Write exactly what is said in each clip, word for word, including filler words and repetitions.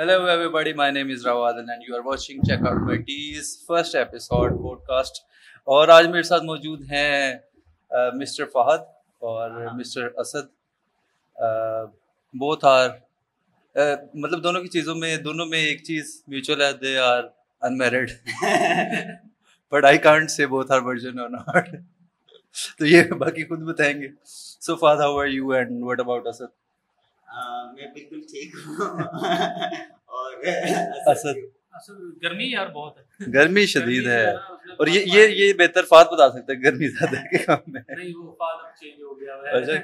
Hello everybody, my name is Rao Adil and you are watching Check Out My Tea's first episode podcast. اور آج میرے ساتھ موجود ہیں مسٹر فہد اور مسٹر اسد. بوتھ آر مطلب دونوں کی چیزوں میں دونوں میں ایک چیز میوچل ہے, they are unmarried but I can't say both are virgin اور ناٹ. تو یہ باقی خود بتائیں گے. So Fahad, how are you and what about Asad? میں بالکل ٹھیک ہوں. اور اسد, گرمی یار بہت ہے, گرمی شدید ہے. اور یہ یہ یہ بہتر فہد بتا سکتا ہے گرمی زیادہ ہے کہ کم ہے. نہیں, وہ فہد اب چینج ہو گیا ہے.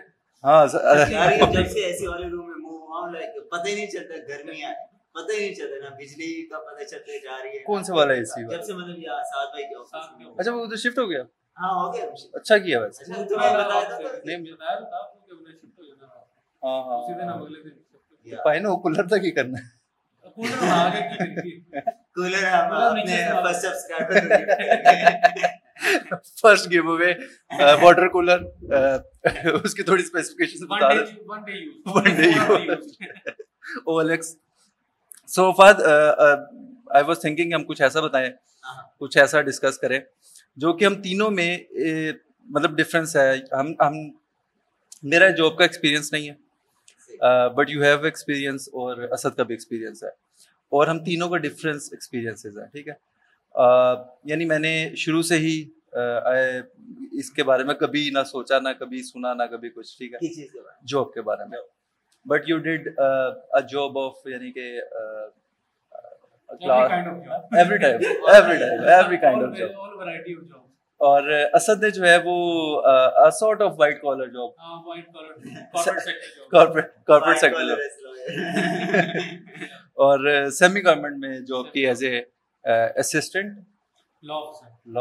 ہاں یار, جب سے ایسی والے روم میں موو ہوا لائک پتہ ہی نہیں چلتا گرمی ہے, پتہ ہی نہیں چلتا, نہ بجلی کا پتہ چلتے جا رہی ہے. کون سے والا اے سی جب سے مطلب یہ اسد بھائی کے آفس میں. اچھا, وہ تو شفٹ ہو گیا. ہاں ہو گیا, اچھا کیا. ویسے اچھا تمہیں بتایا تھا نہیں, مجھے بتایا تھا کہ انہیں شفٹ ہو جانا. ہاں ہاں, اسی دن اگلے دن پہن ہو کولر تھا کی کرنا. First give away water cooler, اس کی تھوڑی اسپیسیفکیشنز بتا دو. One day use OLX. So Fahad, I was thinking ہم کچھ ایسا بتائیں, کچھ ایسا ڈسکس کریں جو کہ ہم تینوں میں مطلب ڈفرینس ہے. ہم ہم میرا جاب کا ایکسپیرینس نہیں ہے بٹ یو ہیو ایکسپیرینس, اور اسد کا بھی ایکسپیرینس ہے, اور ہم تینوں کا ڈفرینس ایکسپیرینسز ہیں. ٹھیک ہے, یعنی میں نے شروع سے ہی اس کے بارے میں کبھی نہ سوچا, نہ کبھی سنا, نہ کبھی کچھ. ٹھیک ہے, جاب کے بارے میں. But you did a job of, یعنی کہ every time every time every kind of job. اور اسد نے جو ہے وہ sort of white collar job, corporate sector job, اور سیمی گورنمنٹ میں جاب کی as a assistant law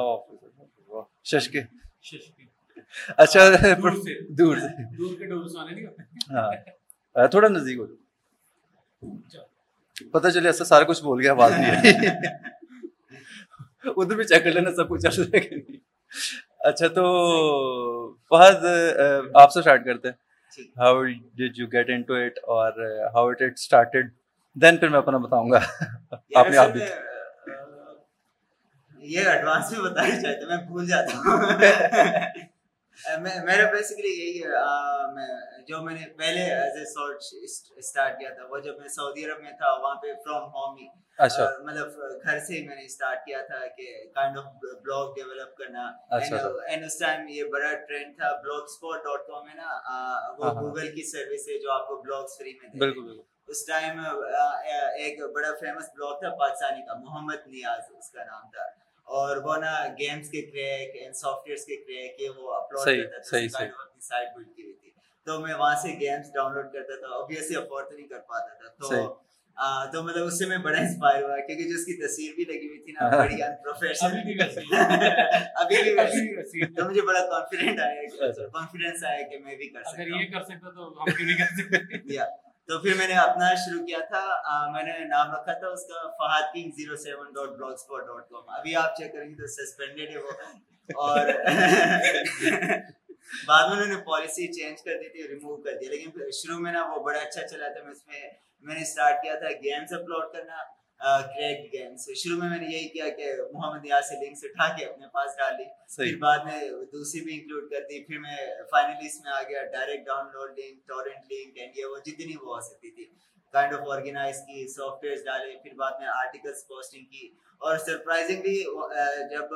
officer. ششکے اچھا, دور سے. ہاں, تھوڑا نزدیک ہو جاؤ, پتہ چلے اسد سارا کچھ بول گیا, آواز نہیں آئی. ادھر بھی چیک کر لینا سب کچھ چل رہا ہے. اچھا, تو فہد آپ سے اسٹارٹ کرتے ہیں. How did you get into it, اور how it it started, then پھر میں اپنا بتاؤں گا. آپ نے آپ بھی یہ ایڈوانس میں بتانا چاہتا, میں بھول جاتا ہوں. میرا بیسیکلی یہی ہے, جو میں نے پہلے ایز اے سارٹ اسٹارٹ کیا تھا وہ جب میں سعودی عرب میں تھا, وہاں پہ فرام ہوم ہی, مطلب گھر سے ہی میں نے اسٹارٹ کیا تھا کہ کائنڈ آف بلاگ ڈیولپ کرنا. اینڈ اس ٹائم یہ بڑا ٹرینڈ تھا بلاگ اسپاٹ ڈاٹ کام ہے نا, وہ گوگل کی سروس ہے جو آپ کو بلاگز فری میں دیتی ہے. بالکل بالکل. اس ٹائم ایک بڑا فیمس بلاگ تھا پاکستانی کا, محمد نیاز اس کا نام تھا, اور وہ نا گیمز کے کریک اینڈ سافٹ ویئرس کے کریک یہ وہ اپلوڈ کرتا تھا, کائنڈ آف اپنی سائٹ بلڈ کی ہوئی تھی. تو میں وہاں سے گیمز ڈاؤن لوڈ کرتا تھا, اوبویسلی افورڈ نہیں کر پاتا تھا. تو تو مطلب اس سے میں بڑا انسپائر ہوا, کیونکہ جو اس کی تصویر بھی لگی ہوئی تھی نا, بڑی ان پروفیشنل, ابھی بھی ویسی. تو مجھے بڑا کانفیڈنٹ آیا, کانفیڈنس آیا کہ میں بھی کر سکتا ہوں, اگر یہ کر سکتا تو ہم کیوں نہیں کر سکتے. یا تو پھر میں نے اپنا شروع کیا تھا, میں نے نام رکھا تھا اس کا Fahad king zero seven dot blogspot dot com. ابھی آپ چیک کریں گے تو سسپینڈیڈ ہے وہ, اور بعد میں انہوں نے پالیسی چینج کر دی تھی, ریموو کر دی. لیکن شروع میں نا وہ بڑا اچھا چلا تھا. میں اس میں میں نے اسٹارٹ کیا تھا گیمز اپلوڈ کرنا, کریک گیمز. شروع میں میں نے یہی کیا کہ محمد یار سے لنکس اٹھا کے اپنے پاس ڈال لی, پھر بعد میں دوسری بھی انکلوڈ کر دی. پھر میں فائنلی اس میں آ گیا direct download link, torrent link, and یہ وہ جتنی وہ ہو سکتی تھی کائنڈ آف آرگنائز کی, سافٹ ویئرس ڈالے. پھر بعد میں آرٹیکلس پوسٹنگ کی, اور سرپرائزنگلی جب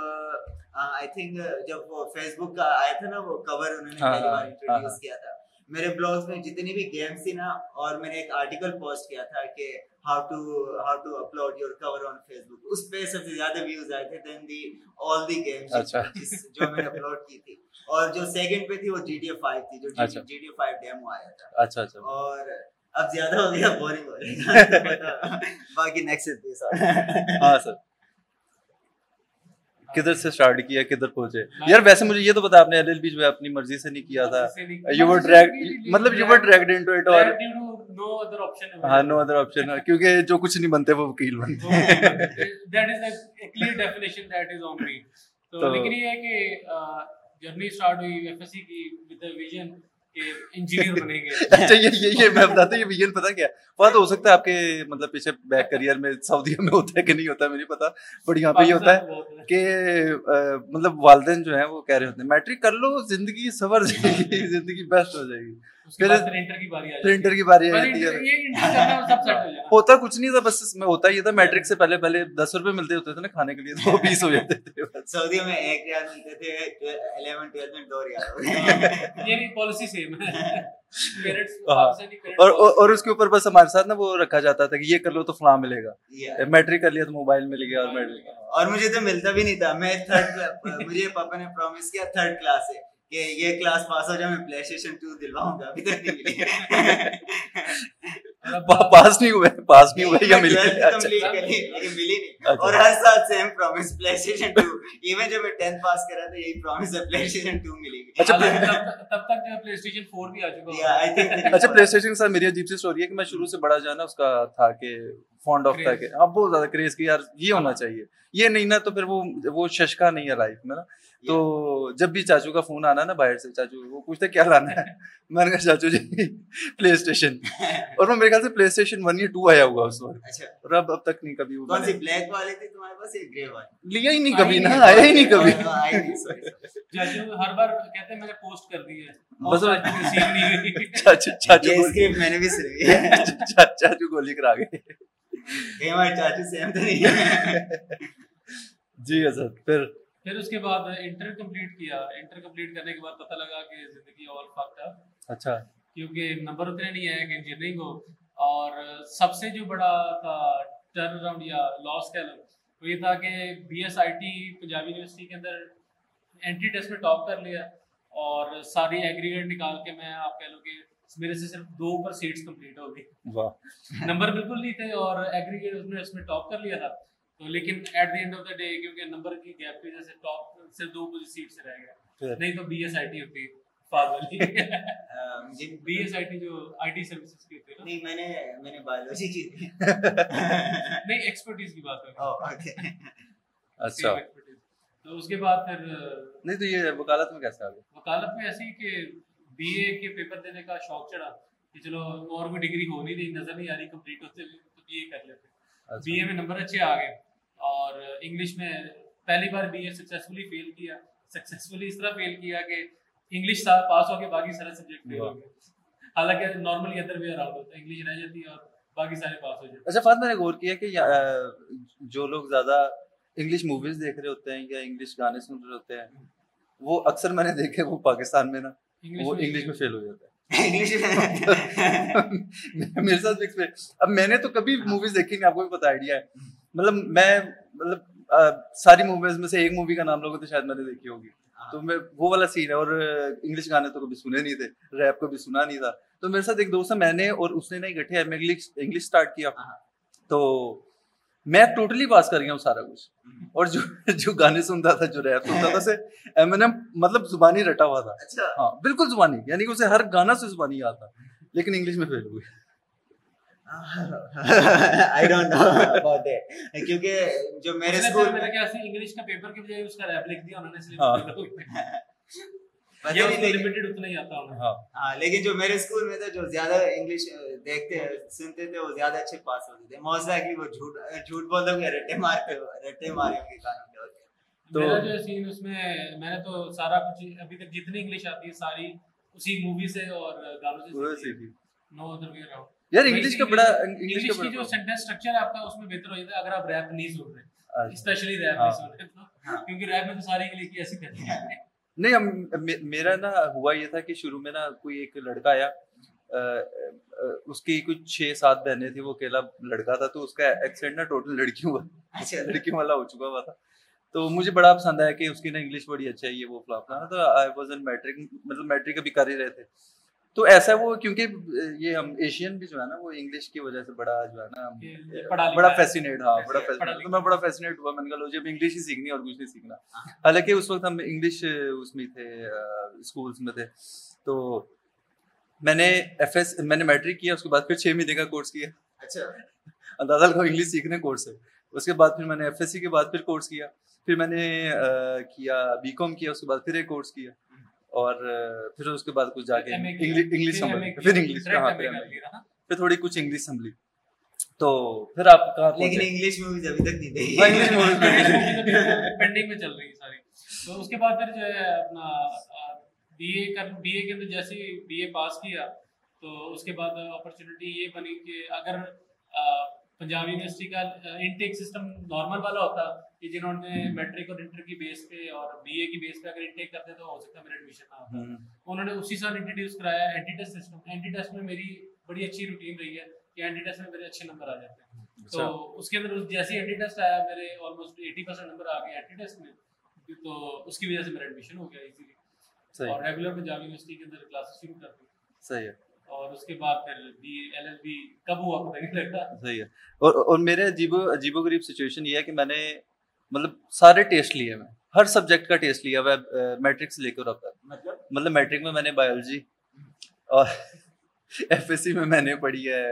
آئی تھنک جب وہ فیس بک کا آیا تھا نا وہ کور, انہوں نے پہلی بار انٹروڈیوس کیا تھا. میرے بلاگز میں جتنی بھی گیمز تھی نا, اور میں نے ایک آرٹیکل پوسٹ کیا تھا کہ how to how to upload your cover on Facebook, اس پہ سب سے زیادہ ویوز آئے تھے دین دی آل دی گیمز جو میں نے اپلوڈ کی تھی. اور جو سیکنڈ پہ تھی وہ جی ٹی اے فائیو تھی, جو G T A five demo آیا تھا. اچھا اچھا, اور اب زیادہ ہو گیا, بورنگ ہو گیا. باقی نیکسٹ پلیز. ہاں سر, کدھر سے اسٹارٹ کیا, کدھر پہنچے یار؟ ویسے مجھے یہ تو بتا, آپ نے ایل ایل بی جو ہے اپنی مرضی سے نہیں کیا تھا, یو ور ڈریگڈ, مطلب you were dragged into it, اور نو ادر آپشن. ہاں, نو ادر آپشن, کیونکہ جو کچھ نہیں بنتے وہ وکیل بنتے ہیں. That is a clear definition, that is on me. تو لیکن یہ ہے کہ جرنی اسٹارٹ ہوئی ایف ایس سی کی ود اے ویژن انجینئر بنیں گے. اچھا یہ یہ میں بتاتا ہوں یہ پتا کیا بات ہو سکتا ہے آپ کے مطلب پیچھے بیک کریئر میں سعودیہ میں ہوتا ہے کہ نہیں ہوتا ہے مجھے پتا, بٹ یہاں پہ یہ ہوتا ہے کہ مطلب والدین جو ہیں وہ کہہ رہے ہوتے ہیں میٹرک کر لو زندگی سنور جائے گی, زندگی بیسٹ ہو جائے گی. پرنٹر کی باری آ جاتی ہے, ہوتا کچھ نہیں تھا بس میں, ہوتا یہ تھا میٹرک سے پہلے پہلے دس روپے ملتے ہوتے تھے نا کھانے کے لیے, تو وہ بیس ہو جاتے تھے سعودی میں, ایک ریال ملتے تھے الیون ٹویلو میں دو ریال. یہ پالیسی سیم ہے. اور اس کے اوپر بس ہمارے ساتھ نا وہ رکھا جاتا تھا کہ یہ کر لو تو فلاں ملے گا, میٹرک کر لیا تو موبائل مل گیا. اور میٹرک اور مجھے تو ملتا بھی نہیں تھا, میں تھرڈ, مجھے پاپا نے پرومس کیا تھرڈ کلاس ہے کہ یہ کلاس پاس ہو جائے میں پلے اسٹیشن ٹو دلواؤں گا, ابھی تک نہیں ملی. پاس نہیں ہوئے, پاس نہیں ہوئے یا ملی نہیں. اور ہر سال same promise PlayStation two, even جب میں ٹینتھ پاس کرا تھا یہی پرومس ہے پلے اسٹیشن ٹو ملے گی. اچھا تب تک میں پلے اسٹیشن فور بھی آ چکا. اچھا پلے اسٹیشن کے ساتھ میری عجیب سی اسٹوری ہے کہ میں شروع سے بڑا جانا اس کا تھا کہ فونڈ آف تھا کہ اب بہت زیادہ کریز کہ یار یہ ہونا چاہیے, یہ نہیں نا تو پھر وہ وہ ششکا نہیں ہے لائف میں نا. تو جب بھی چاچو کا فون آنا نا باہر سے, چاچو وہ پوچھتے کیا لانا ہے, میں نے کہا چاچو جی پلے اسٹیشن, اور وہ میرے خیال سے پلے اسٹیشن ون یا ٹو آیا ہوا اس وقت, اور اب اب تک نہیں کبھی. کون سی بلیک والے تھے تمہارے پاس؟ ایک گرے والے. لیا ہی نہیں کبھی نا, آیا ہی نہیں کبھی. چاچو ہر بار کہتے ہیں میں نے پوسٹ کر دی ہے, بس ریسیو نہیں ہوئی. چاچو چاچو گولی میں نے بھی سنی, چاچو گولی کرا گئے. چاچو سیم تو نہیں ہے جی اسد. پھر پھر اس کے بعد انٹر کمپلیٹ کیا. انٹر کمپلیٹ کرنے کے بعد پتہ لگا کہ زندگی اور فکڈ اپ. اچھا, کیونکہ نمبر اتنے نہیں آئے کہ انجینئرنگ ہو, اور سب سے جو بڑا تھا ٹرن اراؤنڈ یا لاس کہہ لو وہ یہ تھا کہ B S I T Punjab university کے اندر اینٹری ٹیسٹ میں ٹاپ کر لیا, اور ساری ایگریگیٹ نکال کے میں آپ کہہ لو کہ میرے سے صرف دو اوپر سیٹس کمپلیٹ ہو گئی, نمبر بالکل نہیں تھے, اور ایگریگیٹ اس نے اس میں ٹاپ کر لیا تھا. تو لیکن at the end of the day کیونکہ نمبر کی گیپ کی وجہ سے ٹاپ سے دو سیٹ سے رہ گیا, نہیں تو بی ایس آئی ٹی ہوتی فاضل. بی ایس آئی ٹی جو آئی ٹی سروسز کی ہوتی ہے. نہیں میں نے میں نے بایولوجی کی, نہیں ایکسپرٹیز کی بات ہے. اچھا تو اس کے بعد پھر نہیں تو یہ وکالت میں کیسا آ گیا؟ وکالت میں ایسی کہ بی اے کے پیپر دینے کا شوق چڑھا کہ چلو اور کوئی ڈگری ہو نہیں رہی, نظر نہیں آ رہی کمپلیٹ ہوتے ہوئے, تو بی اے کر لیتے. بی اے میں نمبر اچھے آ گئے, اور انگلش میں پہلی بار بی اے سکسیسفلی فیل کیا. سکسیسفلی اس طرح فیل کیا کہ انگلش پاس ہو کے باقی سارے سبجیکٹ فیل ہو گئے, حالانکہ نارملی ادر وے اراؤنڈ ہوتا ہے, انگلش رہ جاتی ہے اور باقی سارے پاس ہو جاتے. اچھا فہد, میں نے غور کیا کہ جو لوگ زیادہ انگلش موویز دیکھ رہے ہوتے ہیں یا انگلش گانے سن رہے ہوتے ہیں, وہ اکثر میں نے دیکھے وہ پاکستان میں نا وہ انگلش میں فیل ہو جاتا ہے. میرے ساتھ مکس میں. اب میں نے تو کبھی موویز دیکھی نہیں, آپ کو بھی پتا آئیڈیا ہے, مطلب میں مطلب ساری موویز میں سے ایک مووی کا نام لوگوں تو شاید میں نے دیکھی ہوگی, تو میں وہ والا سین ہے. اور انگلش گانے تو کبھی سنے نہیں تھے, ریپ کو بھی سنا نہیں تھا. تو میرے ساتھ ایک دوست ہے, میں نے اور اس نے نہیں اکٹھے انگلش انگلش اسٹارٹ کیا, تو میں ٹوٹلی پاس کر گیا ہوں سارا کچھ, اور جو جو گانے سنتا تھا, جو ریپ سنتا تھا, سے ایم این ایم مطلب زبانی رٹا ہوا تھا. ہاں بالکل زبانی, یعنی کہ اسے ہر گانا سے زبانی یاد تھا, لیکن انگلش میں فیل ہوئی. I don't know about that, کیونکہ جو میرے اسکول میں لگا کہ انگلش کا پیپر کے بجائے اس کا ریپ لکھ دیا انہوں نے, اس لیے لیکن جو میرے اسکول میں تھا جو زیادہ انگلش دیکھتے سنتے تھے وہ زیادہ اچھے پاس ہوتے تھے. موضوع کی وہ جھوٹ جھوٹ بول دو گے, رٹے مارتے رٹے مارے ان کے کانوں کے ہوتے. میرا جو سین اس میں, میں نے تو سارا کچھ ابھی تک جتنی انگلش آتی ہے ساری اسی مووی سے اور گانوں سے. No other way around. یار انگلش کا بڑا, انگلش کی جو سینٹینس اسٹرکچر ہے آپ کا اس میں بہتر ہو جاتا ہے اگر آپ ریپ نہیں سن رہے, اسپیشلی ریپ نہیں سن رہے, کیونکہ ریپ میں تو ساری انگلش کی ایسی کرتی ہے. نہیں میرا نا ہوا یہ تھا کہ شروع میں نا کوئی ایک لڑکا آیا, اس کی کچھ چھ سات بہنیں تھیں, وہ اکیلا لڑکا تھا, تو اس کا ایکسیڈنٹ نا ٹوٹل لڑکیوں کا لڑکیوں والا ہو چکا ہوا تھا. تو مجھے بڑا پسند آیا کہ اس کی نا انگلش بڑی اچھا ہے, یہ وہ فلاں فلاں. تو آئی واز ان میٹرک, مطلب میٹرک ابھی کر ہی رہے تھے, تو ایسا وہ کیونکہ یہ ہم ایشین بھی جو ہے نا وہ انگلش کی وجہ سے بڑا جو ہے نا بڑا فیسینیٹ, ہاں بڑا فیسینیٹ. تو میں بڑا فیسینیٹ ہوا, میں نے کہا لو جب انگلش ہی سیکھنی اور کچھ نہیں سیکھنا. حالانکہ اس وقت ہم انگلش اس میں تھے, اسکولس میں تھے. تو میں نے ایف ایس میں نے میٹرک کیا, اس کے بعد پھر چھ مہینے کا کورس کیا. اچھا اندازہ لگاؤ انگلش سیکھنے کورس ہے. اس کے بعد پھر میں نے ایف ایس سی کے بعد پھر کورس کیا, پھر میں نے کیا بی کام کیا, اس کے بعد پھر ایک کورس کیا, اور پھر اس کے بعد کچھ جا کے انگلش سمجھ پھر انگلش کہاں پہ پھر تھوڑی کچھ انگلش سمجھ لی. تو پھر آپ کہاں لیکن انگلش موویز ابھی تک نہیں دیکھی, انگلش موویز پینڈنگ میں چل رہی ہے ساری. تو اس کے بعد پھر جو ہے اپنا بی اے کر بی اے کے اندر جیسے بی اے پاس کیا تو اس کے بعد اپرچونیٹی یہ بنی کہ اگر پنجاب یونیورسٹی کا انٹیک سسٹم نارمل والا ہوتا کہ جنہوں نے میٹرک اور انٹر کی بیس پہ اور بی اے کی بیس پہ اگر انٹیک کرتے تو ہو سکتا ہے میرا ایڈمیشن نہ ہوتا. انہوں نے اسی سال انٹروڈیوس کرایا entry test system. Entry test میں میری بڑی اچھی روٹین رہی ہے کہ اینٹی ٹیسٹ میں میرے اچھے نمبر آ جاتے ہیں. تو اس کے اندر جیسے اینٹی ٹیسٹ آیا میرے آلموسٹ ایٹی پرسینٹ نمبر آ گئے اینٹی ٹیسٹ میں, تو اس کی وجہ سے میرا ایڈمیشن ہو گیا ایزیلی اور ریگولر پنجاب یونیورسٹی کے اندر کلاسز شروع کر دی. صحیح ہے. اور اس کے بعد پھر بی ایل ایل بی کب ہوا پتہ نہیں لگتا. صحیح ہے. اور اور میرے عجیب و عجیب و غریب سچویشن یہ ہے کہ میں نے مطلب سارے ٹیسٹ لیے, میں ہر سبجیکٹ کا ٹیسٹ لیا ہوا میٹرک سے لے کر اب تک. مطلب میٹرک میں میں نے بایولوجی اور ایف ایس سی میں میں نے پڑھی ہے,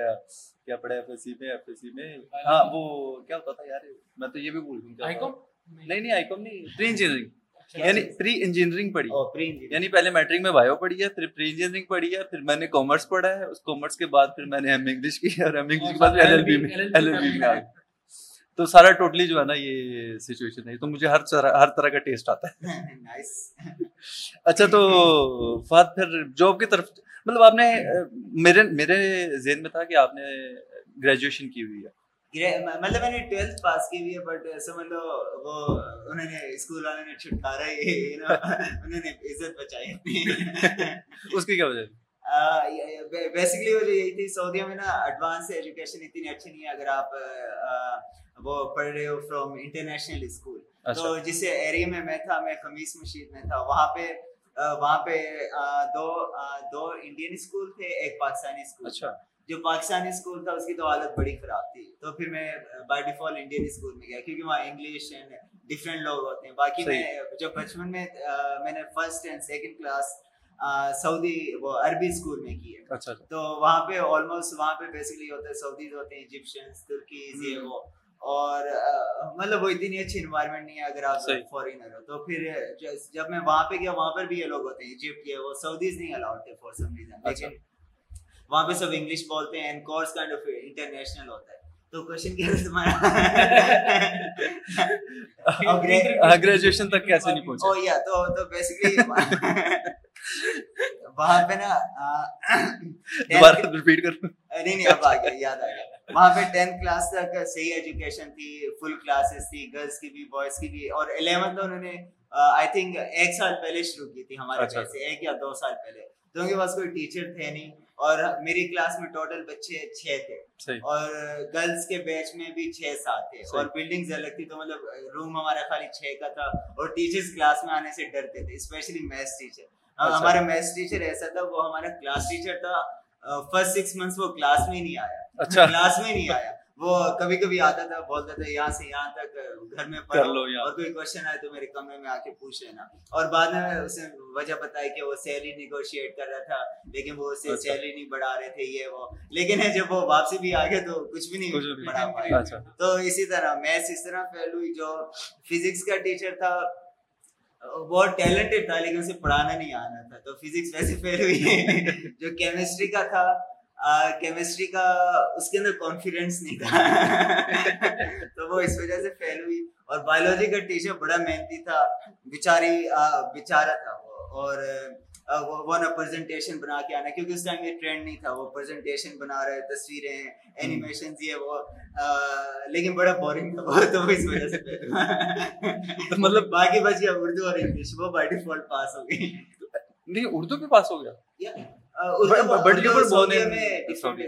کیا پڑھا ایف ایس سی میں ایف ایس سی میں ہاں وہ کیا ہوتا تھا یار میں تو یہ بھی بھول گیا آئی کام نہیں نہیں آئی کام نہیں پری انجینئرنگ یعنی پری انجینئرنگ پڑھی, یعنی پہلے میٹرک میں بایو پڑھی ہے, پھر پری انجینئرنگ پڑھی ہے, پھر میں نے کامرس پڑھا ہے, اس کامرس کے بعد پھر میں نے ایم انگلش کی اور ایم انگلش کے بعد ایل ایل بی میں ایل ایل بی میں آ گئی. تو سارا ٹوٹلی جو ہے نا یہ سچویشن ہے. تو مجھے ہر ہر طرح کا ٹیسٹ آتا ہے. نائس. اچھا تو فہد پھر جاب کی طرف مطلب آپ نے میرے میرے ذہن میں تھا کہ آپ نے گریجویشن کی ہوئی ہے, مطلب میں نے ٹویلتھ پاس کی ہوئی ہے بٹ ایسا مطلب وہ انہوں نے اسکول والوں نے چھٹکارا ہی انہوں نے عزت بچائی. اس کی کیا وجہ تھی؟ بیسکلی وجہ یہی تھی سعودیہ میں نا ایڈوانس ایجوکیشن اتنی اچھی نہیں ہے اگر آپ وہ پڑھ رہے ہو فرام انٹرنیشنل اسکول. تو جس ایریا میں میں تھا میں خمیس مشید میں تھا, وہاں پہ وہاں پہ دو دو انڈین اسکول تھے ایک پاکستانی اسکول. اچھا. جو پاکستانی اسکول تھا اس کی تو حالت بڑی خراب تھی, تو پھر میں بائی ڈیفالٹ انڈین اسکول میں گیا کیونکہ وہاں انگلش اینڈ ڈفرینٹ لوگ ہوتے ہیں. باقی میں جب بچپن میں میں نے فرسٹ اینڈ سیکنڈ کلاس سعودی وہ عربی اسکول میں کی ہے, تو وہاں پہ آلموسٹ وہاں پہ بیسکلی ہوتا ہے سعودیز ہوتے ہیں, ایجپشنز, ترکیز, یہ وہ, اور مطلب وہ اتنی اچھی انوائرمنٹ نہیں ہے اگر آپ فورینر ہو. تو پھر جب میں وہاں پہ گیا وہاں پر بھی یہ لوگ ہوتے ہیں ایجپٹ کے, وہ سعودیز نہیں الاؤڈ تھے فار سم ریزن, لیکن وہاں پہ سب انگلش بولتے ہیں and course kind of international ہوتا ہے. تو کوشچن کیا تھا تمہارا؟ گریجویشن تک کیسے نہیں پہنچا؟ او یا تو تو بیسیکلی وہاں پہ نا دوبارہ ریپیٹ کر نہیں نہیں اب آ گیا یاد آ گیا. وہاں پہ ٹینتھ کلاس تک صحیح ایجوکیشن تھی, فل کلاسز تھی گرلس کی بھی بوائز کی بھی, اور الیونتھ انہوں نے آئی تھنک ایک سال پہلے شروع کی تھی ہمارے پاس, ایک یا دو سال پہلے. تو ان کے پاس کوئی ٹیچر تھے نہیں اور میری کلاس میں ٹوٹل بچے چھ تھے اور گرلس کے بیچ میں بھی چھ سات تھے اور بلڈنگز الگ تھی, تو مطلب روم ہمارا خالی چھ کا تھا اور ٹیچرس کلاس میں آنے سے ڈرتے تھے, اسپیشلی میتھس ٹیچر. ہمارا میتھس ٹیچر ایسا تھا وہ ہمارا کلاس ٹیچر تھا, فرسٹ سکس منتھس وہ کلاس میں ہی نہیں آیا, کلاس میں نہیں آیا. وہ کبھی کبھی آتا تھا بولتا تھا یہاں سے یہاں تک گھر میں پڑھو اور کوئی کوشچن آئے تو میرے کمرے میں آ کے پوچھ لینا, اور بعد میں اس نے وجہ بتائی کہ وہ سیلری نیگوشیٹ کر رہا تھا لیکن وہ اسے سیلری نہیں بڑھا رہے تھے یہ وہ, لیکن جب وہ واپسی بھی آ گئے تو کچھ بھی نہیں بڑھا پایا. تو اسی طرح میتھس اس طرح فیل ہوئی. جو فزکس کا ٹیچر تھا وہ ٹیلنٹڈ تھا لیکن اسے پڑھانا نہیں آنا تھا تو فزکس ویسے فیل ہوئی. جو کیمسٹری کا تھا کیمسٹری کا اس کے اندر کانفیڈینس نہیں تھا تو وہ اس وجہ سے فیل ہوئی. اور بایولوجی کا ٹیچر بڑا محنتی تھا بیچاری بیچارہ تھا وہ, اور وہ نا پریزنٹیشن بنا کے آنا کیونکہ اس ٹائم یہ ٹرینڈ نہیں تھا, وہ پریزنٹیشن بنا رہے تصویریں اینیمیشنز یہ وہ, لیکن بڑا بورنگ تھا وہ, تو اس وجہ سے فیل ہوا. مطلب باقی بچ گیا اردو اور انگلش, وہ بائی ڈیفالٹ پاس ہو گئی. نہیں اردو بھی پاس ہو گیا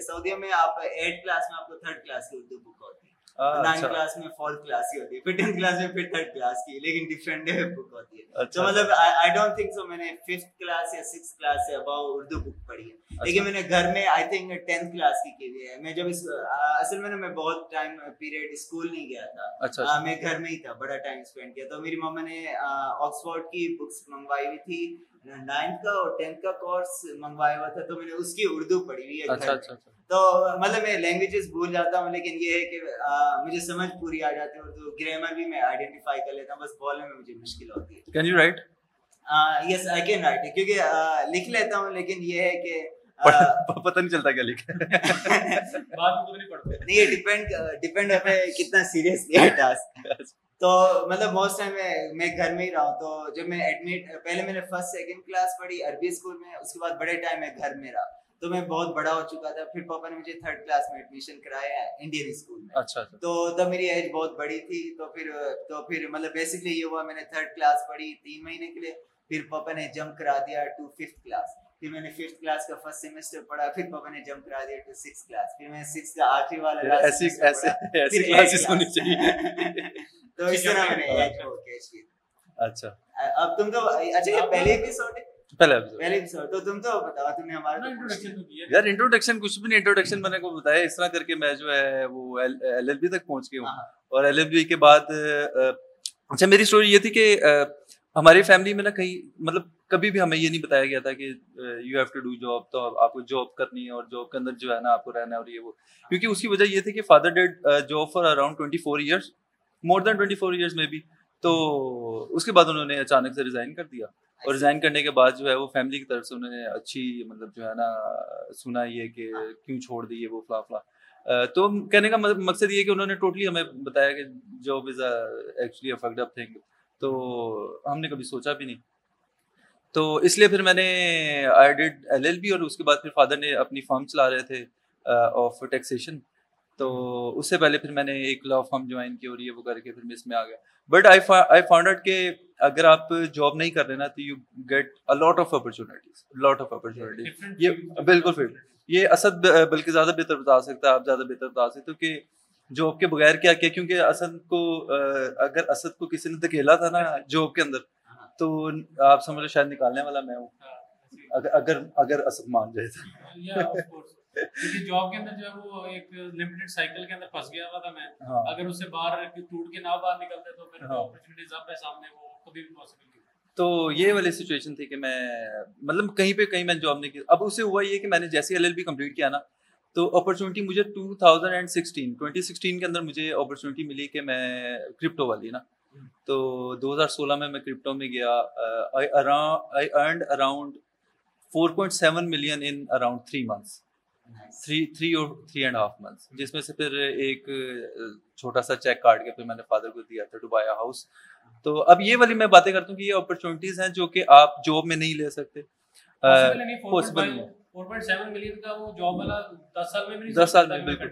سعودیہ میں. آپ ایٹ کلاس میں آپ کو تھرڈ کلاس کی اردو بک ہوتی ہے, نائنتھ کلاس میں فورتھ کلاس کی ہوتی ہے, پھر ٹینتھ کلاس میں پھر تھرڈ کلاس کی, لیکن ڈفرینٹ بک ہوتی ہے. تو مطلب آئی ڈونٹ تھنک سو میں نے ففتھ کلاس یا سکس کلاس سے اباؤ اردو بک پڑھی ہے, لیکن میں نے گھر میں آئی تھنک ٹینتھ کلاس کی کی ہوئی ہے. میں جب اس اصل میں نا میں بہت ٹائم پیریڈ اسکول نہیں گیا تھا, میں گھر میں ہی تھا, بڑا ٹائم اسپینڈ کیا. تو میری ماما نے آکسفورڈ کی بکس منگوائی ہوئی تھی, نائنتھ کا اور ٹینتھ کا کورس منگوایا ہوا تھا, تو میں نے اس کی اردو پڑھی ہوئی ہے. تو مطلب میں لینگویجز بھول جاتا ہوں لیکن یہ ہے کہ مجھے سمجھ پوری آ جاتی ہے, اردو گرامر بھی میں آئیڈینٹیفائی کر لیتا ہوں, بس بولنے میں مجھے مشکل ہوتی ہے. Yes I can write it کیونکہ لکھ لیتا ہوں لیکن یہ ہے کہ پتہ نہیں چلتا کیا لکھا نہیں. یہ ڈیپینڈ ڈیپینڈ ہے کتنا سیریس ہے ٹاسک. تو مطلب موسٹ ٹائم میں میں گھر میں ہی رہا ہوں. تو جب میں ایڈمٹ پہلے میں نے فرسٹ سیکنڈ کلاس پڑھی عربی اسکول میں, اس کے بعد بڑے ٹائم میں گھر میں رہا تو میں بہت بڑا ہو چکا تھا. پھر پاپا نے مجھے تھرڈ کلاس میں ایڈمیشن کرایا انڈین اسکول میں. اچھا, تو تب میری ایج بہت بڑی تھی. تو پھر تو پھر مطلب بیسکلی یہ ہوا, میں نے تھرڈ کلاس پڑھی تین مہینے کے لیے, پھر پاپا نے جمپ کرا دیا ٹو ففتھ کلاس. پھر میں نے ففتھ کلاس کا فرسٹ سیمسٹر پڑھا, پھر پاپا نے جمپ کرا دیا ٹو سکس کلاس. پھر میں نے سکس کا آخری والا ایسی ایسی کلاسز ہونی چاہیے. تو اس طرح میں نے ایج ہو کے کی. اچھا, اب تم تو اچھا پہلے ایپیسوڈ ہے پہلے پہلے ایپیسوڈ تو تم تو بتاؤ, تم نے ہمارا انٹروڈکشن تو کیا یار. انٹروڈکشن کچھ بھی نہیں, انٹروڈکشن میں نے کو بتایا اس طرح کر کے میں جو ہے وہ ایل ایل بی تک پہنچ گیا ہوں. اور ایل ایل بی کے بعد اچھا میری اسٹوری یہ تھی کہ ہماری فیملی میں نا کہیں مطلب کبھی بھی ہمیں یہ نہیں بتایا گیا تھا کہ you have to do job, تو آپ کو جاب کرنی ہے اور جاب کے اندر جو ہے نا آپ کو رہنا ہے اور یہ وہ. کیونکہ اس کی وجہ یہ تھی کہ father did job for around twenty four years more than twenty four years میں بھی. تو اس کے بعد انہوں نے اچانک سے ریزائن کر دیا. اور ریزائن کرنے کے بعد جو ہے وہ فیملی کی طرف سے انہوں نے اچھی مطلب جو ہے نا سنا یہ کہ کیوں چھوڑ دی وہ فلاں فلاں. تو کہنے کا مقصد یہ کہ انہوں نے ٹوٹلی ہمیں بتایا کہ job is actually a fucked up thing. تو ہم نے کبھی سوچا بھی نہیں. تو اس لیے پھر میں نے I did L L B, اور اس کے بعد پھر فادر نے اپنی فارم چلا رہے تھے آف ٹیکسیشن. تو اس سے پہلے پھر میں نے ایک لا فارم جوائن کی اور یہ وہ کر کے پھر میں اس میں آ گیا. But I I found out کہ اگر آپ جاب نہیں کر رہے نا تو you get a lot of opportunities lot of opportunities. یہ بالکل پھر یہ اسد بلکہ زیادہ بہتر بتا سکتا ہے, آپ زیادہ بہتر بتا سکتے ہو کہ جاب کے بغیر کیا کیا. کیونکہ اسد کو اگر اسد کو کسی نے دھکیلا تھا نا جاب کے اندر تو آپ سمجھ لو شاید نکالنے والا میں ہوں اگر اگر اسد مان جائے تو. جاب کے اندر جو ہے وہ ایک لمیٹڈ سائیکل کے اندر پھنس گیا ہوا تھا میں. اگر اس سے باہر ٹوٹ کے نہ باہر نکلتے تو پھر اپرچونیٹیز آپ کے سامنے وہ کبھی بھی پاسبل نہیں. تو یہ والی سچویشن تھی کہ میں مطلب کہیں پہ کہیں میں جاب نہیں کی. اب اس سے ہوا یہ کہ میں نے جیسے ایل ایل بی کمپلیٹ کیا نا تو اپرچونیٹی مجھے two thousand and sixteen twenty sixteen کے اندر مجھے اپرچونیٹی ملی کہ میں کرپٹو والی نا. تو دو ہزار سولہ میں میں کرپٹو میں گیا. I earned around four point seven million in around three months three three اور تھری اینڈ ہاف منتھس, جس میں سے پھر ایک چھوٹا سا چیک کاٹ کے پھر میں نے فادر کو دیا تھا ٹو بائی اے ہاؤس. تو اب یہ والی میں باتیں کرتا ہوں کہ یہ اپرچونیٹیز ہیں جو کہ آپ جاب میں نہیں لے سکتے, پاسبل نہیں. دس سال میں بالکل.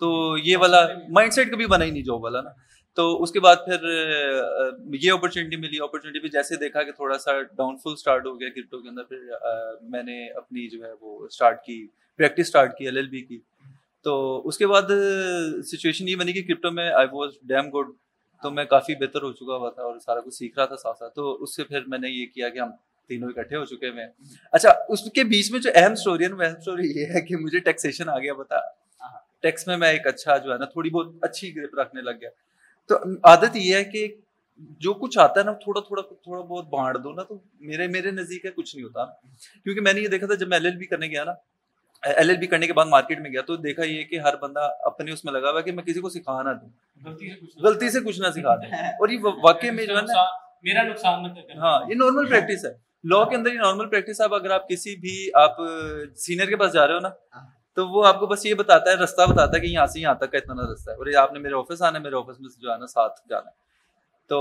تو یہ والا مائنڈ سیٹ کبھی بنا ہی نہیں جاب والا نا. تو اس کے بعد پھر یہ اپرچونیٹی ملی. اپرچونیٹی پہ جیسے دیکھا کہ تھوڑا سا ڈاؤن فال اسٹارٹ ہو گیا کرپٹو کے اندر, پھر میں نے اپنی جو ہے وہ اسٹارٹ کی پریکٹس اسٹارٹ کی ایل ایل بی کی. تو اس کے بعد سچویشن یہ بنی کہ کرپٹو میں آئی واز ڈیم گڈ, تو میں کافی بہتر ہو چکا ہوا تھا اور سارا کچھ سیکھ رہا تھا ساتھ ساتھ. تو اس سے پھر میں نے یہ کیا کہ ہم تینوں اکٹھے ہو چکے ہیں. اچھا اس کے بیچ میں جو اہم اسٹوری ہے اہم اسٹوری یہ ہے کہ مجھے ٹیکسیشن آ گیا پتا. ٹیکس میں میں ایک اچھا جو ہے نا تھوڑی بہت اچھی گرپ رکھنے لگ گیا. تو عادت یہ ہے کہ جو کچھ آتا ہے نا تھوڑا تھوڑا تھوڑا بہت بانٹ دو نا, تو میرے میرے نزدیک ہے کچھ نہیں ہوتا. کیونکہ میں نے یہ دیکھا تھا جب میں ایل ایل بی کرنے گیا نا, ایل ایل بی کرنے کے بعد مارکیٹ میں گیا تو دیکھا یہ کہ ہر بندہ اپنے اس میں لگا ہوا ہے کہ میں کسی کو سکھا نہ دوں, غلطی سے کچھ نہ سکھا دوں. اور یہ واقعی میں جو ہے نا میرا نقصان نہ کریں. ہاں یہ نارمل پریکٹس ہے لا کے اندر, یہ نارمل پریکٹس. اب اگر آپ کسی بھی آپ سینئر کے پاس جا رہے ہو نا تو وہ آپ کو بس یہ بتاتا ہے راستہ بتاتا ہے کہ یہاں سے یہاں تک کا اتنا راستہ ہے اور آپ نے میرے آفس آنا ہے, میرے آفس میں جو ہے نا ساتھ جانا ہے. تو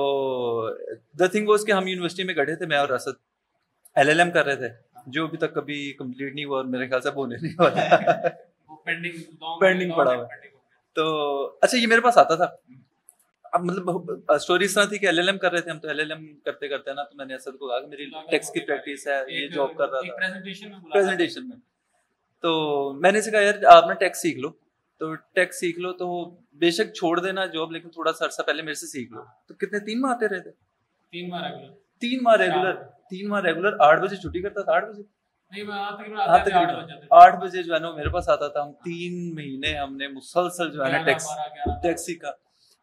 دا تھنگ واز کہ ہم یونیورسٹی میں گئے تھے میں اور اسد, ایل ایل ایم کر رہے تھے جو ابھی تک کبھی کمپلیٹ نہیں ہوا اور میرے خیال سے ہونے نہیں والا, پینڈنگ پڑا ہوا. تو اچھا یہ میرے پاس آتا تھا. اب مطلب اسٹوری اس طرح تھی کہ ایل ایل ایم کر رہے تھے ہم, تو ایل ایل ایم کرتے کرتے نا تو میں نے اسد کو کہا کہ میری ٹیکس کی پریکٹس ہے, یہ جاب کر رہا تھا پریزنٹیشن میں. تو میں نے اسے کہا یار آپ نا ٹیکس سیکھ لو, تو ٹیکس سیکھ لو تو بے شک چھوڑ دینا جاب لیکن تھوڑا سا عرصہ پہلے میرے سے سیکھ لو. تو کتنے تین ماہ آتے رہے تھے, تین ماہ ریگولر تین ماہ ریگولر تین ماہ ریگولر آٹھ بجے چھٹی کرتا تھا. آٹھ بجے آٹھ بجے جو ہے نا میرے پاس آتا تھا. ہم تین مہینے ہم نے مسلسل جو ہے نا ٹیکس ٹیکس سیکھا.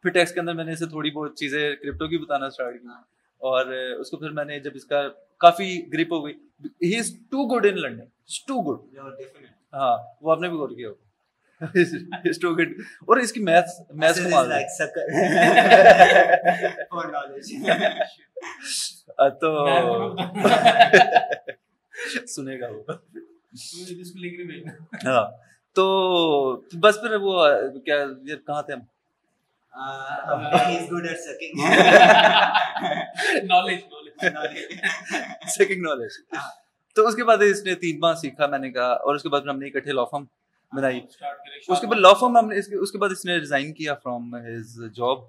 پھر ٹیکس کے اندر میں نے اسے تھوڑی بہت چیزیں کرپٹو کی بتانا اسٹارٹ کی اور اس کو پھر میں نے جب اس کا کافی گرپ ہو گئی. He is too good in learning, is too good. ہاں وہ آپ نے بھی غور کیا ہوگا, ہی از ٹو گڈ. اور اس کی میتھس میتھس کمال ہے تو سنے گا وہ ہاں. تو بس پھر وہ کیا کہاں تھے ہم؟ تو اس کے بعد اس نے تین ماہ سیکھا میں نے کہا, اور اس کے بعد ہم نے اکٹھے لا فرم بنائی. اس کے بعد لا فرم ہم نے اس کے بعد اس نے ریزائن کیا فرام ہز جاب,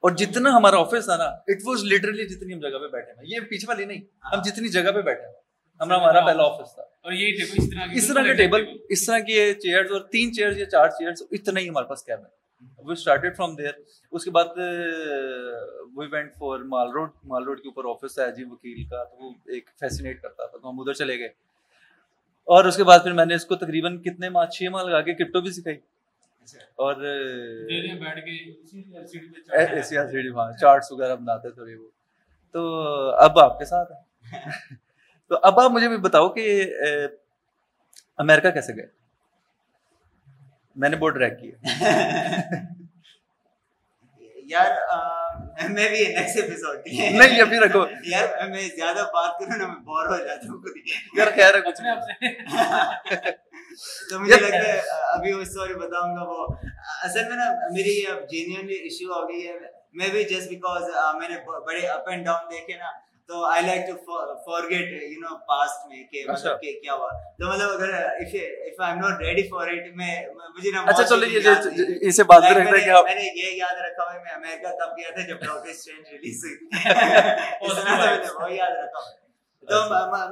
اور جتنا ہمارا آفس تھا نا اٹ واز لٹرلی جتنی ہم جگہ پہ بیٹھے ہیں, یہ پیچھے والی نہیں, ہم جتنی جگہ پہ بیٹھے ہیں ہمارا ہمارا پہلا آفس تھا, اور یہ ٹیبل اس طرح کا ٹیبل اس طرح کی یہ چیئرز اور تین چیئرز یا چار چیئرز اتنا ہی ہمارے پاس کیب ہے. We started from there. اس کے بعد we went for mall road, mall road کے اوپر آفس ہے عجیب وکیل کا, تو وہ ایک فیسینیٹ کرتا تھا تو ہم ادھر چلے گئے. اور اس کے بعد پھر میں نے اس کو تقریباً کتنے ماہ چھ ماہ لگا کے کرپٹو بھی سکھائی, اور چارٹس وغیرہ بناتے تھے وہ. تو اب آپ کے ساتھ ہے, تو اب آپ مجھے بھی بتاؤ کہ امریکہ کیسے گئے؟ میں نے بہت ٹریک کیا یار, میں بھی نیکسٹ ایپیسوڈ نہیں ابھی رکھو یار, میں زیادہ بات کروں نا میں بور ہو جاتا ہوں یار. خیر ہے کچھ نہیں, تو مجھے لگتا ہے ابھی وہ سوری بتاؤں گا. وہ اصل میں نا میری اب جینیئنلی ایشو ہو گئی ہے, میں بھی جسٹ بیکاز میں نے بڑے اپ اینڈ ڈاؤن دیکھے نا, تو I like to forget you know past میں کہ مطلب کہ کیا ہوا. تو مطلب اگر if if I am not ready for it, میں مجھے نا اچھا چلو یہ اسے بات کر رہے ہیں, میں نے یہ یاد رکھا ہے میں امریکہ کب گیا تھا جب ڈاکٹر اسٹرینج ریلیز ہوئی, اس میں نے وہ یاد رکھا. تو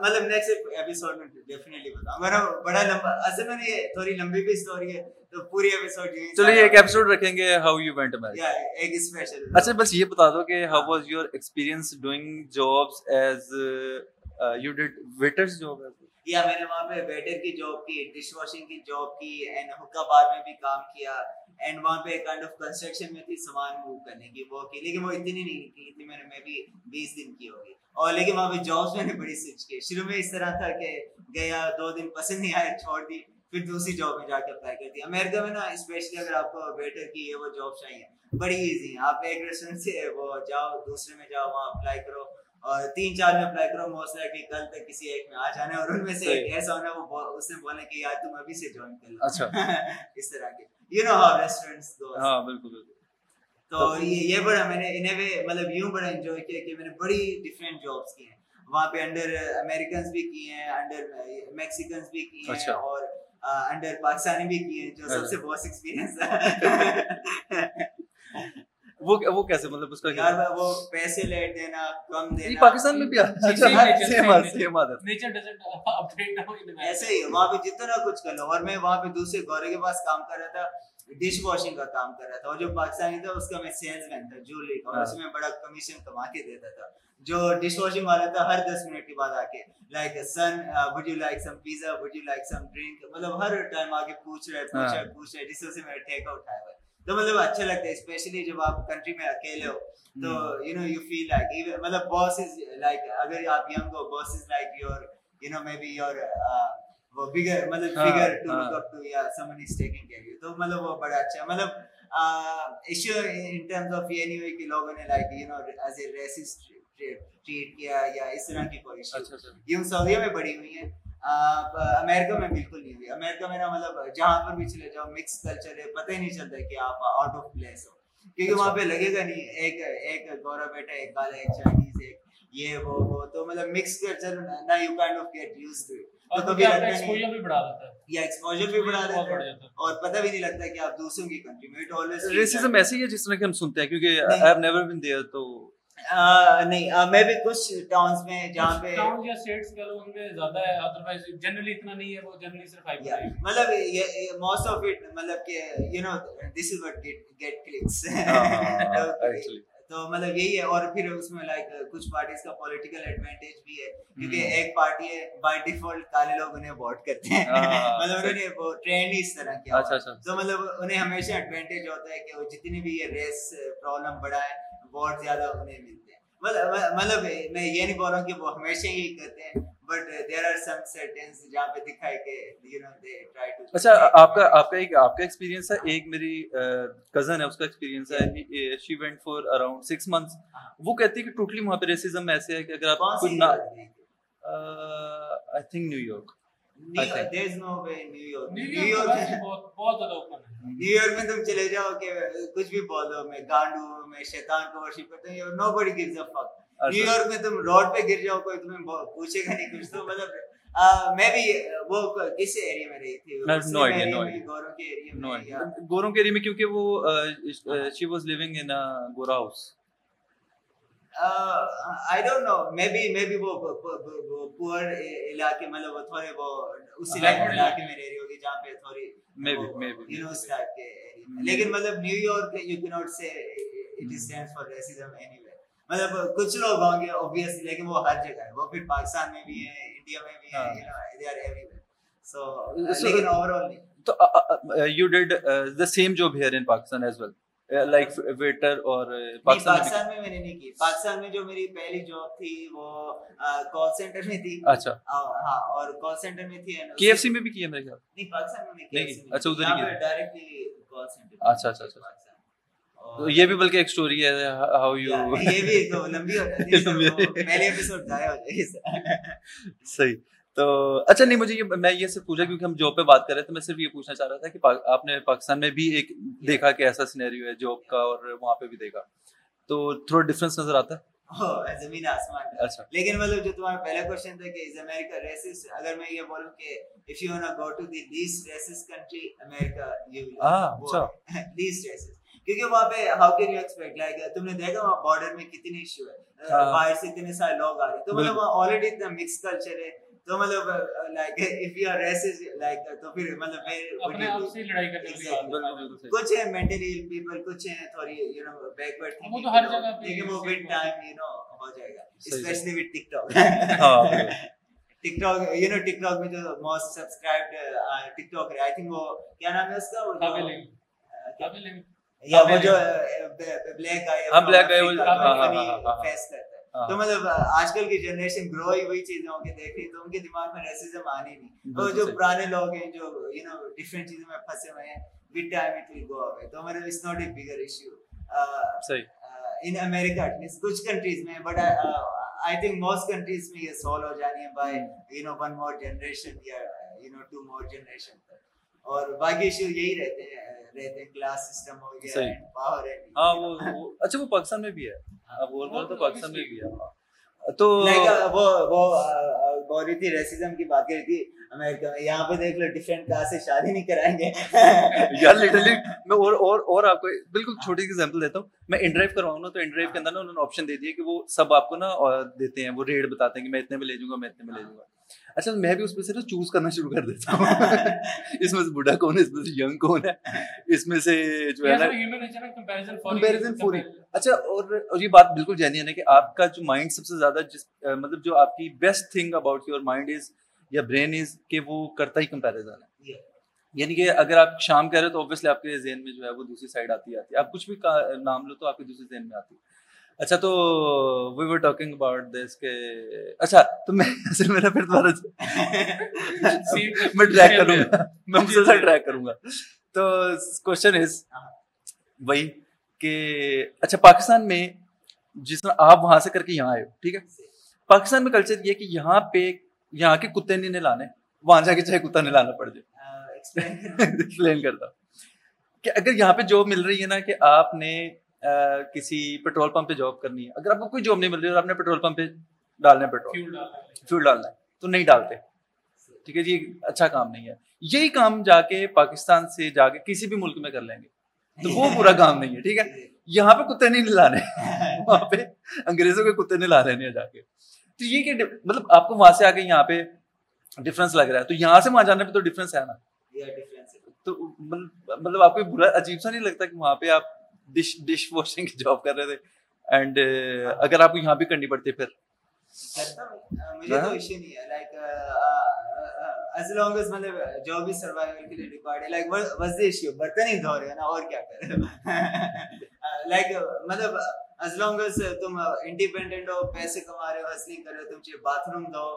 مطلب نیکسٹ ایپیسوڈ میں ڈیفینیٹلی بتاؤں گا, بڑا لمبا اصل میں یہ تھوڑی لمبی بھی اسٹوری ہے, تو پوری ایپیسوڈ یہی چلیے ایک ایپیسوڈ رکھیں گے ہاؤ یو وینٹ امریکہ ایک اسپیشل. اچھا بس یہ بتا دو کہ how was your experience doing jobs as you did waiters job as یا میں نے وہاں پہ ویٹر کی جاب کی, ڈش واشنگ کی جاب کی, اینڈ حکا بار میں بھی کام کیا, اینڈ وہاں پہ کائنڈ آف کنسٹرکشن میں تھی سامان موو کرنے کی وہ کی, لیکن وہ اتنی نہیں کی اتنی میں نے میں بھی بیس دن کی ہوگی. اور لیکن وہاں پہ جابس میں نے بڑی سوئچ کی, شروع میں اس طرح تھا کہ گیا دو دن پسند نہیں آیا چھوڑ دی, پھر دوسری جاب میں جا کے اپلائی کر دی. امریکہ میں نا اسپیشلی اگر آپ کو ویٹر کی یہ وہ جاب چاہیے بڑی ایزی ہے, آپ ایک ریسٹورینٹ سے وہ جاؤ دوسرے میں جاؤ وہاں اپلائی کرو, اور تین چار میں اپلائی کرو, موسٹ لائکلی کل تک کسی ایک میں آ جانا ہے, اور ان میں سے ایک ایسا ہونا وہ اس نے بولا کہ یار تم ابھی سے جوائن کر لو. اچھا اس طرح کے you know how restaurants go. ہاں بالکل. تو یہ بڑا میں نے انہیں بھی مطلب یوں بڑا انجوائے کیا کہ میں نے بڑی ڈفرینٹ جابس کی ہیں وہاں پہ, انڈر امیریکنس بھی کیے ہیں, انڈر میکسیکنس بھی کیے ہیں, اور انڈر پاکستانی بھی کیے ہیں, جو سب سے بہت ایکسپیرینس ہے. وہ وہ کیسے مطلب اس کا یار وہ پیسے لیٹ دینا کم دینا, یہ پاکستان میں بھی ایسے ہی وہاں پہ جتنا کچھ کر لو. اور میں وہاں پہ دوسرے گورے کے پاس کام کر رہا تھا, ڈش واشنگ کا کام کر رہا تھا, اور جو پاکستانی تھا اس کا میں سیلس مین تھا جولری کا, اور اس میں بڑا کمیشن کما کے دیتا تھا. جو ڈش واشنگ والا تھا ہر دس منٹ کے بعد آ کے like sun would you like some pizza would you like some drink, مطلب ہر ٹائم آ کے پوچھ رہے پوچھ رہے پوچھ رہے, جس سے میرا ٹھیکہ اٹھایا ہوا ہے. تو مطلب اچھا لگتا ہے اسپیشلی جب آپ کنٹری میں اکیلے ہو, تو you know you feel like مطلب باس از لائک اگر آپ ینگ ہو boss is like your you know maybe your وہ بگر مطلب بگر ٹو لک اپ ٹو یا Samoon is taking care you. تو مطلب وہ بڑا اچھا مطلب ایشو ان ٹرمز آف یہ نہیں ہوئی کہ لوگوں نے like you know as a racist treat کیا یا اس طرح کی کوئی ایشو یوں سعودیہ میں بڑی ہوئی ہیں, امریکہ میں بالکل نہیں ہوئی. امریکہ میں نا مطلب جہاں پر بھی چلے جاؤ مکس کلچر ہے, پتہ ہی نہیں چلتا کہ آپ آؤٹ آف پلیس ہو, کیونکہ وہاں پہ لگے گا نہیں ایک ایک گورا بیٹا ایک کالا ایک چائنیز ایک یہ وہ وہ, تو مطلب مکس کلچر نا you kind of get used to it. اور کبھی ایکسپوجر بھی بڑھا دیتا ہے یا ایکسپوجر بھی بڑھا دیتا ہے, اور پتہ بھی نہیں لگتا کہ آپ دوسروں کی کنٹری میں. اٹ آلویز ریسزم ایسے ہی ہے جس طرح کہ ہم سنتے ہیں, کیونکہ I have never been there. تو نہیں میں بھی کچھ ٹاؤنس میں جہاں پہ ٹاؤنس یا سٹیٹس کہہ لو ان میں زیادہ ہے, ادروائز جنرلی اتنا نہیں ہے, وہ جنرلی صرف فائیو ہے مطلب یہ موسٹ آف اٹ مطلب کہ you know this is what get clicks actually. تو مطلب یہی ہے, اور پھر اس میں لائک کچھ پارٹیز کا پولیٹیکل ایڈوانٹیج بھی ہے, کیونکہ ایک پارٹی ہے بائی ڈیفالٹ کالے لوگ انہیں ووٹ کرتے ہیں, مطلب انہوں نے وہ ٹرینڈ ہی اس طرح کیا, تو مطلب انہیں ہمیشہ ایڈوانٹیج ہوتا ہے کہ وہ جتنی بھی یہ ریس پرابلم بڑا ہے بہت زیادہ انہیں ملتے ہیں. مطلب میں یہ نہیں بول رہا ہوں کہ وہ ہمیشہ یہی کرتے ہیں, but there are some certain جہاں پہ دکھا ہے کہ you know they try to. اچھا آپ کا آپ کا ایک آپ کا ایکسپیرینس ہے. ایک میری کزن ہے اس کا ایکسپیرینس ہے. she went for around six months. وہ کہتی ہے کہ ٹوٹلی وہاں پہ ریسزم ایسے ہے کہ اگر آپ کچھ نہ I think New York. there is no way in New York. New York بہت بہت زیادہ اوپن ہے. نیو یارک میں تم چلے جاؤ کہ کچھ بھی بولو میں گانڈوں میں شیطان کو ورشپ کرتے ہیں. nobody gives a fuck. New York میں تم روڈ پہ گر جاؤ کوئی تمہیں پوچھے گا نہیں کچھ. تو مطلب میں بھی وہ کس ایریا میں رہی تھی گوروں کے ایریا میں. گوروں کے ایریا میں کیونکہ وہ she was living in a Gora house. I don't know, maybe maybe وہ پور علاقے مطلب وہ تھوڑے وہ اس علاقے میں رہ رہی ہوگی جہاں پہ تھوڑی maybe maybe you know start کے. لیکن مطلب New York you cannot say it stands for racism anywhere. مطلب کچھ لوگ ہوں گے obviously لیکن وہ ہر جگہ ہے. وہ پھر پاکستان میں بھی ہے انڈیا میں بھی ہے you know they are everywhere. so لیکن overall تو you did the same job here in Pakistan as well. Like waiter اور پاکستان میں میں نے نہیں کی. پاکستان میں جو میری پہلی جاب تھی وہ کال سینٹر میں تھی. اچھا ہاں اور کال سینٹر میں تھی. کے ایف سی میں بھی کیا میرے خیال. نہیں پاکستان میں نہیں. اچھا ادھر ہی کیا ڈائریکٹلی کال سینٹر. اچھا اچھا اچھا تو یہ بھی بلکہ ایک سٹوری ہے. ہاؤ یو یہ بھی تو لمبی ہو جاتی ہے. پہلے ایپیسوڈ ضائع ہو جائے. صحیح. تو اچھا نہیں مجھے یہ میں یہ صرف پوچھا کیونکہ ہم جاب پہ بات کر رہے تھے. میں صرف یہ پوچھنا چاہ رہا تھا کہ آپ نے پاکستان میں بھی ایک دیکھا کہ ایسا سینیریو ہے جاب کا اور وہاں پہ بھی دیکھا تو تھوڑا ڈفرینس نظر آتا ہے زمین آسمان. اچھا لیکن مطلب جو تمہارا پہلا کوشچن تھا کہ از امریکہ ریسسٹ. اگر میں یہ بولوں کہ if you want to go to the least racist country America you will. اچھا لیسٹ ریسسٹ کیونکہ وہاں پہ how can you expect like تم نے دیکھا وہاں بارڈر میں کتنے ایشو ہے. باہر سے اتنے سارے لوگ آ رہے تو مطلب وہاں آلریڈی اتنا مکس کلچر ہے. تو مطلب like if you are racist like تو پھر مطلب اپنے آپ سے لڑائی کرتے. کچھ ہیں مینٹلی ایل پیپل کچھ ہیں تھوڑی یو نو بیکورڈ تھنک. وہ تو ہر جگہ لیکن وہ وتھ ٹائم یو نو ہو جائے گا اسپیشلی وتھ ٹک ٹاک. ہاں TikTok you know TikTok میں جو موسٹ سبسکرائبڈ ٹک ٹاک ہے آئی تھنک وہ کیا نام ہے اس کا قابل یا وہ جو بلیک آئی ہاں بلیک آئی فیس کرتا ہے. تو مطلب آج کل کی جنریشن گرو ہی ہوئی چیزوں کے دیکھ رہی تو ان کے دماغ میں ریسزم آنے نہیں. تو جو پرانے لوگ ہیں جو یو نو ڈفرینٹ چیزوں میں پھنسے ہوئے ہیں with time it will go away. تو مطلب it's not a bigger issue صحیح ان امریکہ ایٹ لیسٹ کچھ کنٹریز میں. But I think most countries میں یہ سالو ہو جانی ہے by you know one more generation یا you know two more generation. اور باقی ایشو یہی رہتے ہیں رہتے ہیں کلاس سسٹم ہو گیا ہے پاور ہے. ہاں وہ اچھا وہ پاکستان میں بھی ہے. اب بول رہا تو پاکستان میں بھی ہے. تو وہ وہ بول رہی تھی ریسزم کی بات کر رہی تھی امریکہ میں. یہاں پہ دیکھ لو ڈفرینٹ کلاس سے شادی نہیں کرائیں گے یار لٹرلی. میں اور اور اور آپ کو بالکل چھوٹی سی ایگزامپل دیتا ہوں. میں انڈرائیو کرواؤں نا تو انڈرائیو کے اندر نا انہوں نے آپشن دے دیے کہ وہ سب آپ کو نا دیتے ہیں. وہ ریٹ بتاتے ہیں کہ میں اتنے میں لے جوں گا میں اتنے میں لے جوں گا. اچھا میں بھی اس میں سے نا چوز کرنا شروع کر دیتا ہوں اس میں سے بوڑھا کون ہے اس میں سے ینگ کون ہے اس میں سے جو ہے نا کمپیریزن فوری. اچھا اور اور یہ بات بالکل جینیئن ہے کہ آپ کا جو مائنڈ سب سے زیادہ جس مطلب جو آپ کی best thing about your mind is یا برین از کہ وہ کرتا ہی کمپیریزن ہے. یعنی کہ اگر آپ شام کہہ رہے ہو تو آبویسلی آپ کے ذہن میں جو ہے وہ دوسری سائڈ آتی ہے آتی ہے. آپ کچھ بھی نام لو تو آپ کے دوسرے ذہن میں آتی ہے. اچھا تو وی ور ٹاکنگ اباؤٹ دس کہ اچھا تو میں اصل میرا پھر دوبارہ میں ٹریک کروں گا میں مجھے سے ٹریک کروں گا. تو کوشچن از وہی کہ اچھا پاکستان میں جس طرح آپ وہاں سے کر کے یہاں آئے ہو ٹھیک ہے. پاکستان میں کلچر یہ ہے کہ یہاں پہ یہاں کے کتے نہیں لانے وہاں جا کے چاہے کتا نہیں لانا پڑ جائے. ایکسپلین کرتا کہ اگر یہاں پہ جاب مل رہی ہے نا کہ آپ نے کسی پیٹرول پمپ پہ جاب کرنی ہے. اگر آپ کو کوئی جاب نہیں مل رہی اور آپ نے پیٹرول پمپ پہ ڈالنا ہے پیٹرول فیول ڈالنا ہے تو نہیں ڈالتے ٹھیک ہے. یہ اچھا کام نہیں ہے. یہی کام جا کے پاکستان سے جا کے کسی بھی ملک میں کر لیں گے تو وہ برا کام نہیں ہے ٹھیک ہے. یہاں پہ کتے نہیں لانے وہاں پہ انگریزوں کے کتے نہیں لا رہے ہیں جا کے. تو یہ کہ مطلب آپ کو وہاں سے آ کے یہاں پہ ڈفرینس لگ رہا ہے تو یہاں سے وہاں جانے پہ تو ڈفرینس ہے نا. تو مطلب آپ کو برا عجیب سا نہیں لگتا کہ وہاں پہ آپ ڈش ڈش واشنگ کی جاب کر رہے تھے اینڈ اگر آپ کو یہاں بھی کرنی پڑتی پھر مجھے تو ایشو نہیں ہے. لائک ایز لانگ ایز مطلب جاب بھی سروائیول کے لیے ریکوائرڈ ہے. لائک واز دی ایشو برتن ہی دھو رہے ہو نا اور کیا کر رہے. لائک مطلب ایز لانگ ایز تم انڈیپینڈنٹ ہو پیسے کما رہے ہو ہسلنگ کر رہے ہو تم چاہے باتھ روم دو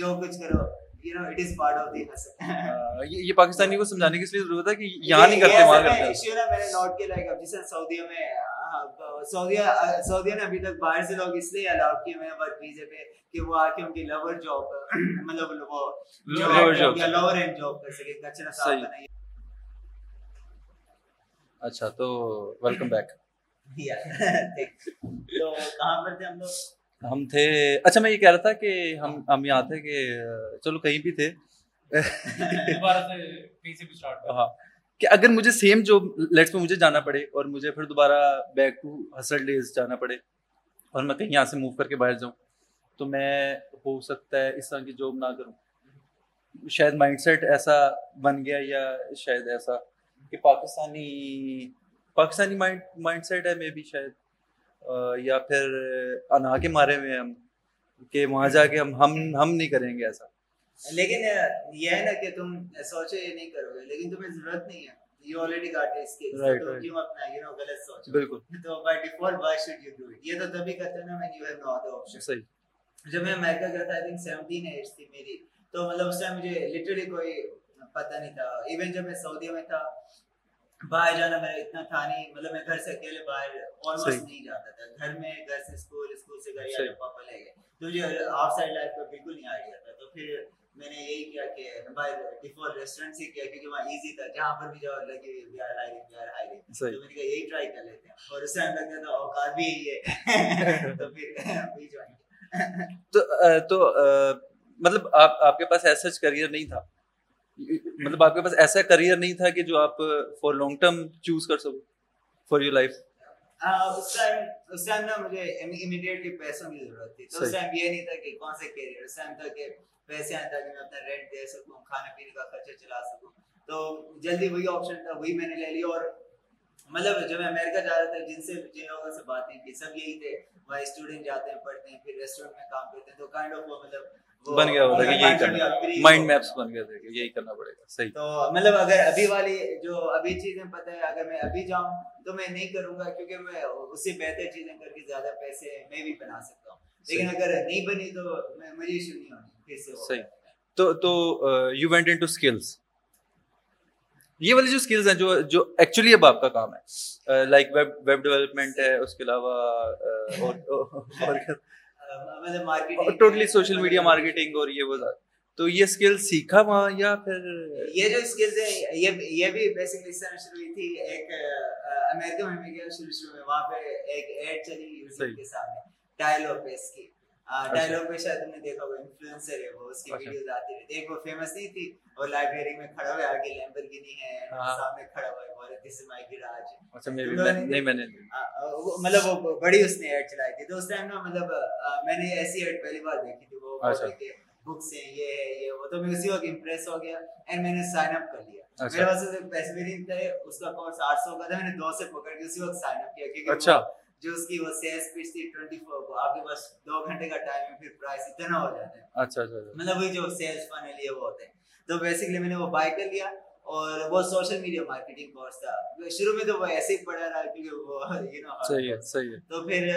جو کچھ کرو, you know it is part of the hustle. یہ پاکستانی کو سمجھانے کی ضرورت ہے کہ یہاں نہیں کرتے وہاں کرتے ہیں. ایشو نا میں نے نوٹ کیا, لائک اب جیسے سعودیہ میں سعودیہ سعودیہ نے ابھی تک باہر سے لوگ اس لیے الاؤڈ کیے ہوئے ہیں ورک ویزے پہ کہ وہ آ کے ان کی لور جاب مطلب وہ لور اینڈ جاب کر سکے, کچرا صاف کرنا. اچھا تو ویلکم بیک. تو کہاں پر تھے ہم لوگ؟ ہم تھے, اچھا میں یہ کہہ رہا تھا کہ ہم ہم یہاں تھے کہ چلو کہیں بھی تھے ہاں, کہ اگر مجھے سیم جو لیٹس پہ مجھے جانا پڑے اور مجھے پھر دوبارہ بیک ٹو ہسل ڈیز جانا پڑے اور میں کہیں یہاں سے موو کر کے باہر جاؤں تو میں ہو سکتا ہے اس طرح کی جاب نہ کروں. شاید مائنڈ سیٹ ایسا بن گیا یا شاید ایسا کہ Pakistani Pakistani mind mind set ہے مے بی شاید, یا پھر انہا کے مارے میں ہم کہ وہاں جا کے ہم ہم نہیں کریں گے ایسا. لیکن یہ ہے نا کہ تم سوچے یہ نہیں کرو گے لیکن تمہیں ضرورت نہیں ہے, یو آلریڈی گاٹ اس کے تو کیوں اپنا یو نو غلط سوچ. بالکل, تو by default why should you do it. یہ تو تبھی کرتے ہیں نا when you have no other option. صحیح. جب میں امریکہ گیا تھا آئی تھنک سیونٹین ایج تھی میری, تو مطلب اس ٹائم مجھے لٹرلی کوئی پتہ نہیں تھا. ایون جب میں سعودیہ میں تھا باہر جانا میرا اتنا تھا نہیں, مطلب میں گھر سے اکیلے باہر آلموسٹ نہیں جاتا تھا. گھر میں گھر سے اسکول اسکول سے گھر یا پاپا لے گئے, تو مجھے آؤٹ سائڈ لائف کا بالکل نہیں آئیڈیا تھا. تو پھر میں نے یہی کیا کہ بائی ڈیفالٹ ریسٹورینٹ سے کیا کیونکہ وہاں ایزی تھا, جہاں پر بھی جاؤ لگے ہوئے بیار ہائی رینک بیار ہائی رینک, تو میں نے کہا یہی ٹرائی کر لیتے ہیں. اور اس ٹائم لگتا تھا اوقات بھی یہی ہے, تو پھر وہی جوائن کیا. تو تو مطلب آپ آپ کے پاس ایسا کیریئر نہیں تھا, مطلب آپ کے پاس ایسا کریئر نہیں تھا کہ جو آپ فار لانگ ٹرم چوز کر سکو فار یور لائف. اس ٹائم اس ٹائم نا مجھے امیڈیٹلی پیسوں کی ضرورت تھی, تو اس ٹائم یہ نہیں تھا کہ کون سے کیریئر. اس ٹائم تھا کہ پیسے آئیں تاکہ میں اپنا رینٹ دے سکوں, کھانے پینے کا خرچہ چلا سکوں. تو جلدی وہی آپشن تھا, وہی میں نے لے لیا. اور مطلب جب میں امریکہ جا رہا تھا جن سے جن لوگوں سے باتیں کی سب یہی تھے, وہاں اسٹوڈنٹ جاتے ہیں پڑھتے ہیں پھر ریسٹورینٹ میں کام کرتے ہیں. تو کائنڈ آف وہ مطلب بن گیا ہوتا کہ یہی کرنا مائنڈ میپس بن گئے تھے کہ یہی کرنا پڑے گا. صحیح. تو مطلب اگر ابھی والی جو ابھی چیزیں پتہ ہے اگر میں ابھی جاؤں تو میں نہیں کروں گا کیونکہ میں اس سے بہتر چیزیں کر کے زیادہ پیسے میں بھی بنا سکتا ہوں. لیکن اگر نہیں بنی تو مجھے ایشو نہیں ہونی. صحیح. تو تو یو وینٹ انٹو اسکلز, یہ والی جو اسکلز ہیں جو جو ایکچولی اب آپ کا کام ہے, لائک ویب ویب ڈیولپمنٹ ہے, اس کے علاوہ اور ٹوٹلی سوشل میڈیا مارکیٹنگ اور یہ وہ. تو یہ اسکل سیکھا وہاں یا پھر یہ جو اسکلز ہیں یہ یہ بھی بیسکلی اس طرح شروع ہوئی تھی. ایک امریکہ میں گیا شروع شروع میں, وہاں پہ ایک ایڈ چلی یوٹیوب کے سامنے ٹائل اوپیس کی. ٹائل اوپیس شاید تم نے دیکھا ہوگا, انفلوئنسر ہے وہ, اس کی ویڈیوز آتی رہتی. ایک وہ فیمس نہیں تھی, وہ لائبریری میں کھڑا ہوا ہے, آگے لیمبرگینی ہے, سامنے کھڑا ہوا ہے مطلب وہ بڑی اس نے ایڈ چلائی تھی. تو اس ٹائم نا مطلب میں نے ایسی ایڈ پہلی بار دیکھی تھی. وہ بکس ہیں یہ ہے یہ وہ, تو میں اسی وقت امپریس ہو گیا اینڈ میں نے سائن اپ کر لیا. میرے پاس پیسے بھی نہیں تھے, اس کا کورس آٹھ سو کا تھا, میں نے دو سے پکڑ کے اسی وقت سائن اپ کیا کیونکہ جو اس کی وہ سیلز پیچ تھی ٹوئنٹی فور کو آپ کے پاس دو گھنٹے کا ٹائم ہے, پھر پرائز اتنا ہو جاتا ہے. اچھا اچھا, مطلب وہی جو سیلز فنل یہ وہ ہوتے ہیں. تو بیسکلی میں نے وہ بائی کر لیا اور وہ سوشل میڈیا مارکیٹنگ کورس تھا. شروع میں تو وہ ایسے ہی پڑھا رہا کیونکہ وہ یو نو. صحیح ہے صحیح ہے. تو پھر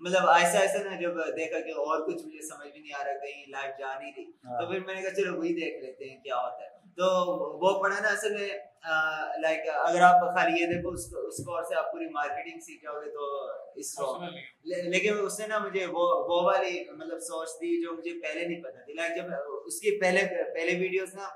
مطلب آہستہ آہستہ نا جب دیکھا کہ اور کچھ مجھے سمجھ بھی نہیں آ رہا, کہیں لائف جا نہیں رہی, تو پھر میں نے کہا چلو وہی دیکھ لیتے ہیں کیا ہوتا ہے. تو وہ پڑھا نا اصل میں لائک اگر آپ خالی یہ دیکھو اس کورس سے آپ پوری مارکیٹنگ سیکھ جاؤ گے تو اس کو, لیکن اس نے نا مجھے وہ وہ والی مطلب سورس دی جو مجھے پہلے نہیں پتہ تھی. لائک جب اس کی پہلے پہلے ویڈیوز نا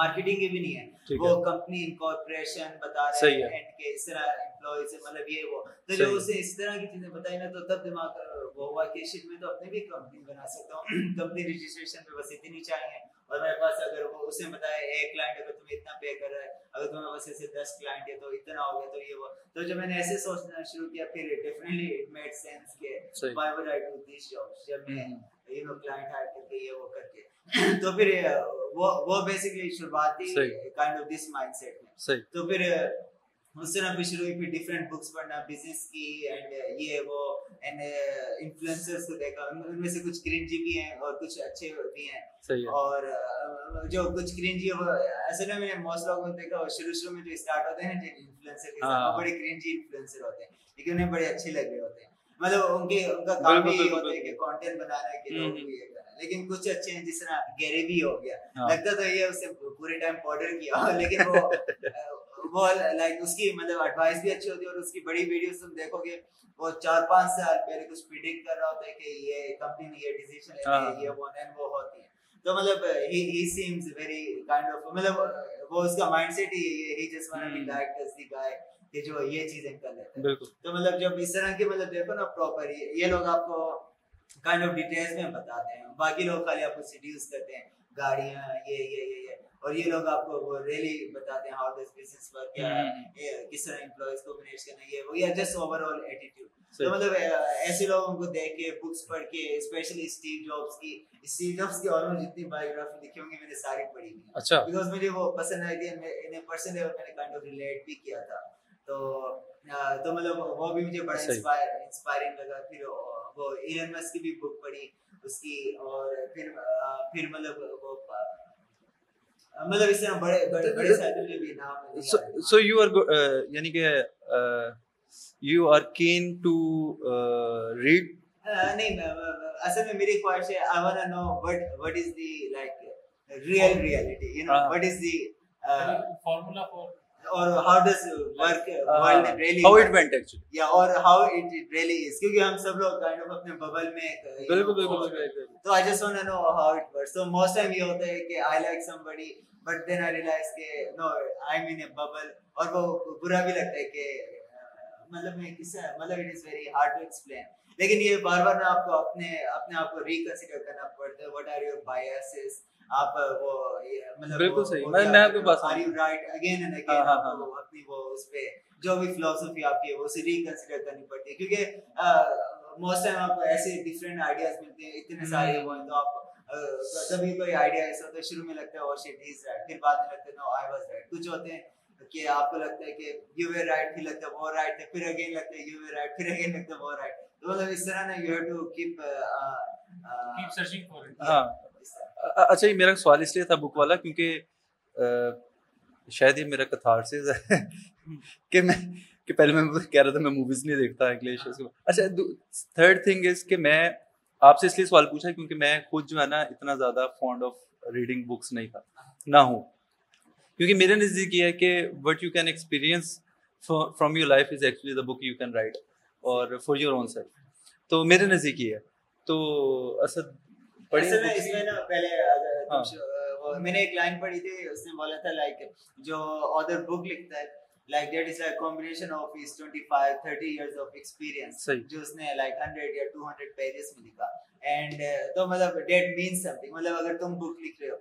مارکیٹنگ کی بھی نہیں ہے, وہ کمپنی انکارپوریشن بتا رہے ہیں اینڈ کے اس طرح امپلائی سے مطلب یہ وہ. تو جو اسے اس طرح کی چیزیں بتائی نا تو تب دماغ وہ ہوا کہ شاید میں تو اپنی بھی کمپنی بنا سکتا ہوں. کمپنی رجسٹریشن پہ بس اتنی چاہیے اور میرے پاس اگر وہ اسے بتایا ایک کلائنٹ اگر تمہیں اتنا پے کر رہا ہے, اگر تمہیں بس اسے دس کلائنٹ ہے تو اتنا ہو گیا تو یہ وہ. تو جب میں نے ایسے سوچنا شروع کیا پھر ڈیفینیٹلی اٹ میڈ سینس کہ why would I do these jobs, جب میں یو نو کلائنٹ ہائر کر کے یہ وہ کر کے. تو پھر وہ وہ بیسکلی شروعات تھی kind of this mind set میں. تو پھر اس سے نا بھی شروع ہوئی, پھر ڈفرینٹ بکس پڑھنا بزنس کی اینڈ یہ وہ اینڈ انفلوئنسرس کو دیکھا. ان میں سے کچھ کرنجی بھی ہیں اور کچھ اچھے بھی ہیں, اور جو کچھ کرنجی ہے وہ اصل میں میں نے موسٹ لوگوں کو دیکھا. اور شروع شروع میں جو اسٹارٹ ہوتے ہیں نا انفلوئنسر کے ساتھ, بڑے کرنجی انفلوئنسر ہوتے ہیں لیکن انہیں بڑے اچھے لگ رہے ہوتے ہیں. مطلب ان کے ان کا کام بھی یہ ہوتا ہے کہ کانٹینٹ بنانا ہے کہ لوگ یہ کریں. لیکن کچھ اچھے ہیں جس طرح گیریوی ہو گیا, لگتا تو یہ اسے پورے ٹائم پاؤڈر کیا, لیکن وہ وہ لائک اس کی مطلب ایڈوائس بھی اچھی ہوتی ہے, اور اس کی بڑی ویڈیوز تم دیکھو گے وہ چار پانچ سال پہلے کچھ پریڈکٹ کر رہا ہوتا ہے کہ یہ کمپنی یہ ڈیسیژن لیتی ہے, یہ وہ ہے وہ ہوتی ہے. تو مطلب he he seems very kind of مطلب وہ اس کا مائنڈ سیٹ ہی ہے, he just wanna be like this the guy کہ جو یہ چیزیں کر لیتا ہے. بالکل. تو مطلب جب اس طرح کے مطلب دیکھو نا پراپر یہ لوگ آپ کو kind of details میں بتاتے ہیں, باقی لوگ خالی آپ کو سیڈیوز کرتے ہیں گاڑیاں یہ یہ یہ, اور یہ لوگ آپ کو وہ ریئلی بتاتے ہیں how this business work کیا ہے, کس طرح امپلائیز کو مینیج کرنا ہے, وہ یہ just overall attitude. تو مطلب ایسے لوگوں کو دیکھ کے بکس پڑھ کے, اسپیشلی اسٹیو جابس کی اسٹیو جابس کی اور جتنی بایوگرافی لکھی ہوں گی میں نے ساری پڑھی ہوئی ہیں. اچھا. بیکاز مجھے وہ پسند آئی تھی, ان پرسن لیول میں نے کائنڈ آف ریلیٹ بھی کیا تھا, تو تو مطلب وہ بھی مجھے بڑا انسپائرنگ لگا. پھر وہ ایلن مسک کی بھی بک پڑھی اس کی, اور پھر پھر مطلب وہ مطلب اس طرح بڑے بڑے سائیکل میں بھی نام. سو یو آر یعنی کہ You are keen to uh, read? Uh, نہیں, اصل میں میری خواہش ہے I wanna know what what is the like real reality, you know, what is the uh, formula for or how does work world really how it went actually, yeah, or how it really is, کیونکہ ہم سب لوگ kind of اپنے bubble میں. بالکل بالکل. So I just wanna know how it works. So most time یہ ہوتا ہے کہ I like somebody but then I realize کہ no I'm in a bubble, اور وہ برا بھی لگتا ہے کہ مطلب میں کس مطلب it is very hard to explain. لیکن یہ بار بار نا آپ کو اپنے اپنے آپ کو ریکنسیڈر کرنا پڑتا ہے, what are your biases, آپ وہ مطلب بالکل صحیح میں میں آپ کے پاس are you right again and again, اپنی وہ اس پہ جو بھی فلسفی آپ کی ہے وہ اسے ریکنسیڈر کرنی پڑتی ہے, کیونکہ موسٹ ٹائم آپ کو ایسے ڈفرینٹ آئیڈیاز ملتے ہیں اتنے سارے وہ, تو آپ کبھی کوئی آئیڈیا ایسا ہوتا ہے شروع میں لگتا ہے اور شیٹ از رائٹ, پھر بعد میں لگتا ہے no I was right. کچھ ہوتے ہیں کہ آپ کو لگتا ہے کہ یو وے رائٹ, پھر لگتا ہے وہ رائٹ ہے, پھر اگین لگتا ہے یو وے رائٹ, پھر اگین لگتا ہے وہ رائٹ. تو مطلب اس طرح نا you have to keep keep searching for it. ہاں اچھا, یہ میرا سوال اس لیے تھا بک والا کیونکہ شاید یہ میرا کتھارسس ہے کہ میں کہ پہلے میں کہہ رہا تھا میں موویز نہیں دیکھتا انگلش. اچھا, تھرڈ تھنگ از کہ میں آپ سے اس لیے سوال پوچھا کیونکہ میں خود جو ہے نا اتنا زیادہ فونڈ آف ریڈنگ بکس نہیں تھا نہ ہوں, کیونکہ میرے نزدیک یہ ہے کہ what you can experience from your life is actually the book you can write اور فار یور اون سیلف. تو میرے نزدیک یہ ہے. تو اسد پڑھی اس میں نا پہلے اگر میں نے ایک لائن پڑھی تھی اس نے بولا تھا لائک جو آتھر بک لکھتا ہے like that is like combination of his twenty-five thirty years of experience jo usne like one hundred ya two hundred pages mein likha, and to matlab that means something. matlab agar tum book likh rahe ho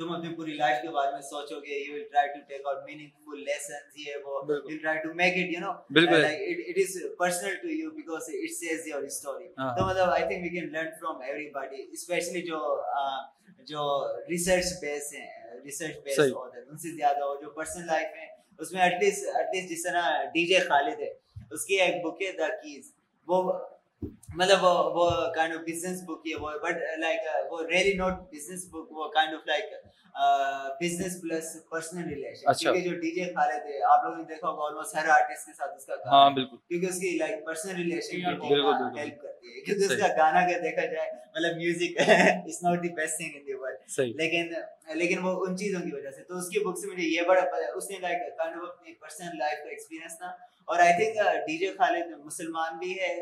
تم اپنی پوری life کے بارے میں سوچو گے, you will try to take out meaningful lessons, یہ وہ you will try to make it, you know, like it it is personal to you because it says your story. تو مطلب I think we can learn from everybody, especially جو جو research based ہیں, research based author ان سے زیادہ, اور جو personal life ہیں اس میں at least at least جس طرح ڈی جے خالد ہے اس کی ایک بک ہے The Keys, وہ مطلب وہ وہ کائنڈ آف بزنس بک ہے وہ, بٹ لائک وہ ریئلی ناٹ بزنس بک, وہ kind of like business plus personal relation. کیونکہ جو ڈی جے خالد ہے آپ لوگوں نے دیکھا ہوگا آلموسٹ ہر آرٹسٹ کے ساتھ اس کا کام, کیونکہ اس کی لائک پرسنل ریلیشن ہیلپ کرتی ہے, کیونکہ اس کا گانا اگر دیکھا جائے مطلب music is not the best thing in the world, لیکن لیکن وہ ان چیزوں کی وجہ سے. تو اس کی بک سے مجھے یہ بڑا اس نے لائک کائنڈ آف اپنی پرسنل لائف کا ایکسپیرینس تھا, اور آئی تھنک ڈی جے خالد مسلمان بھی ہے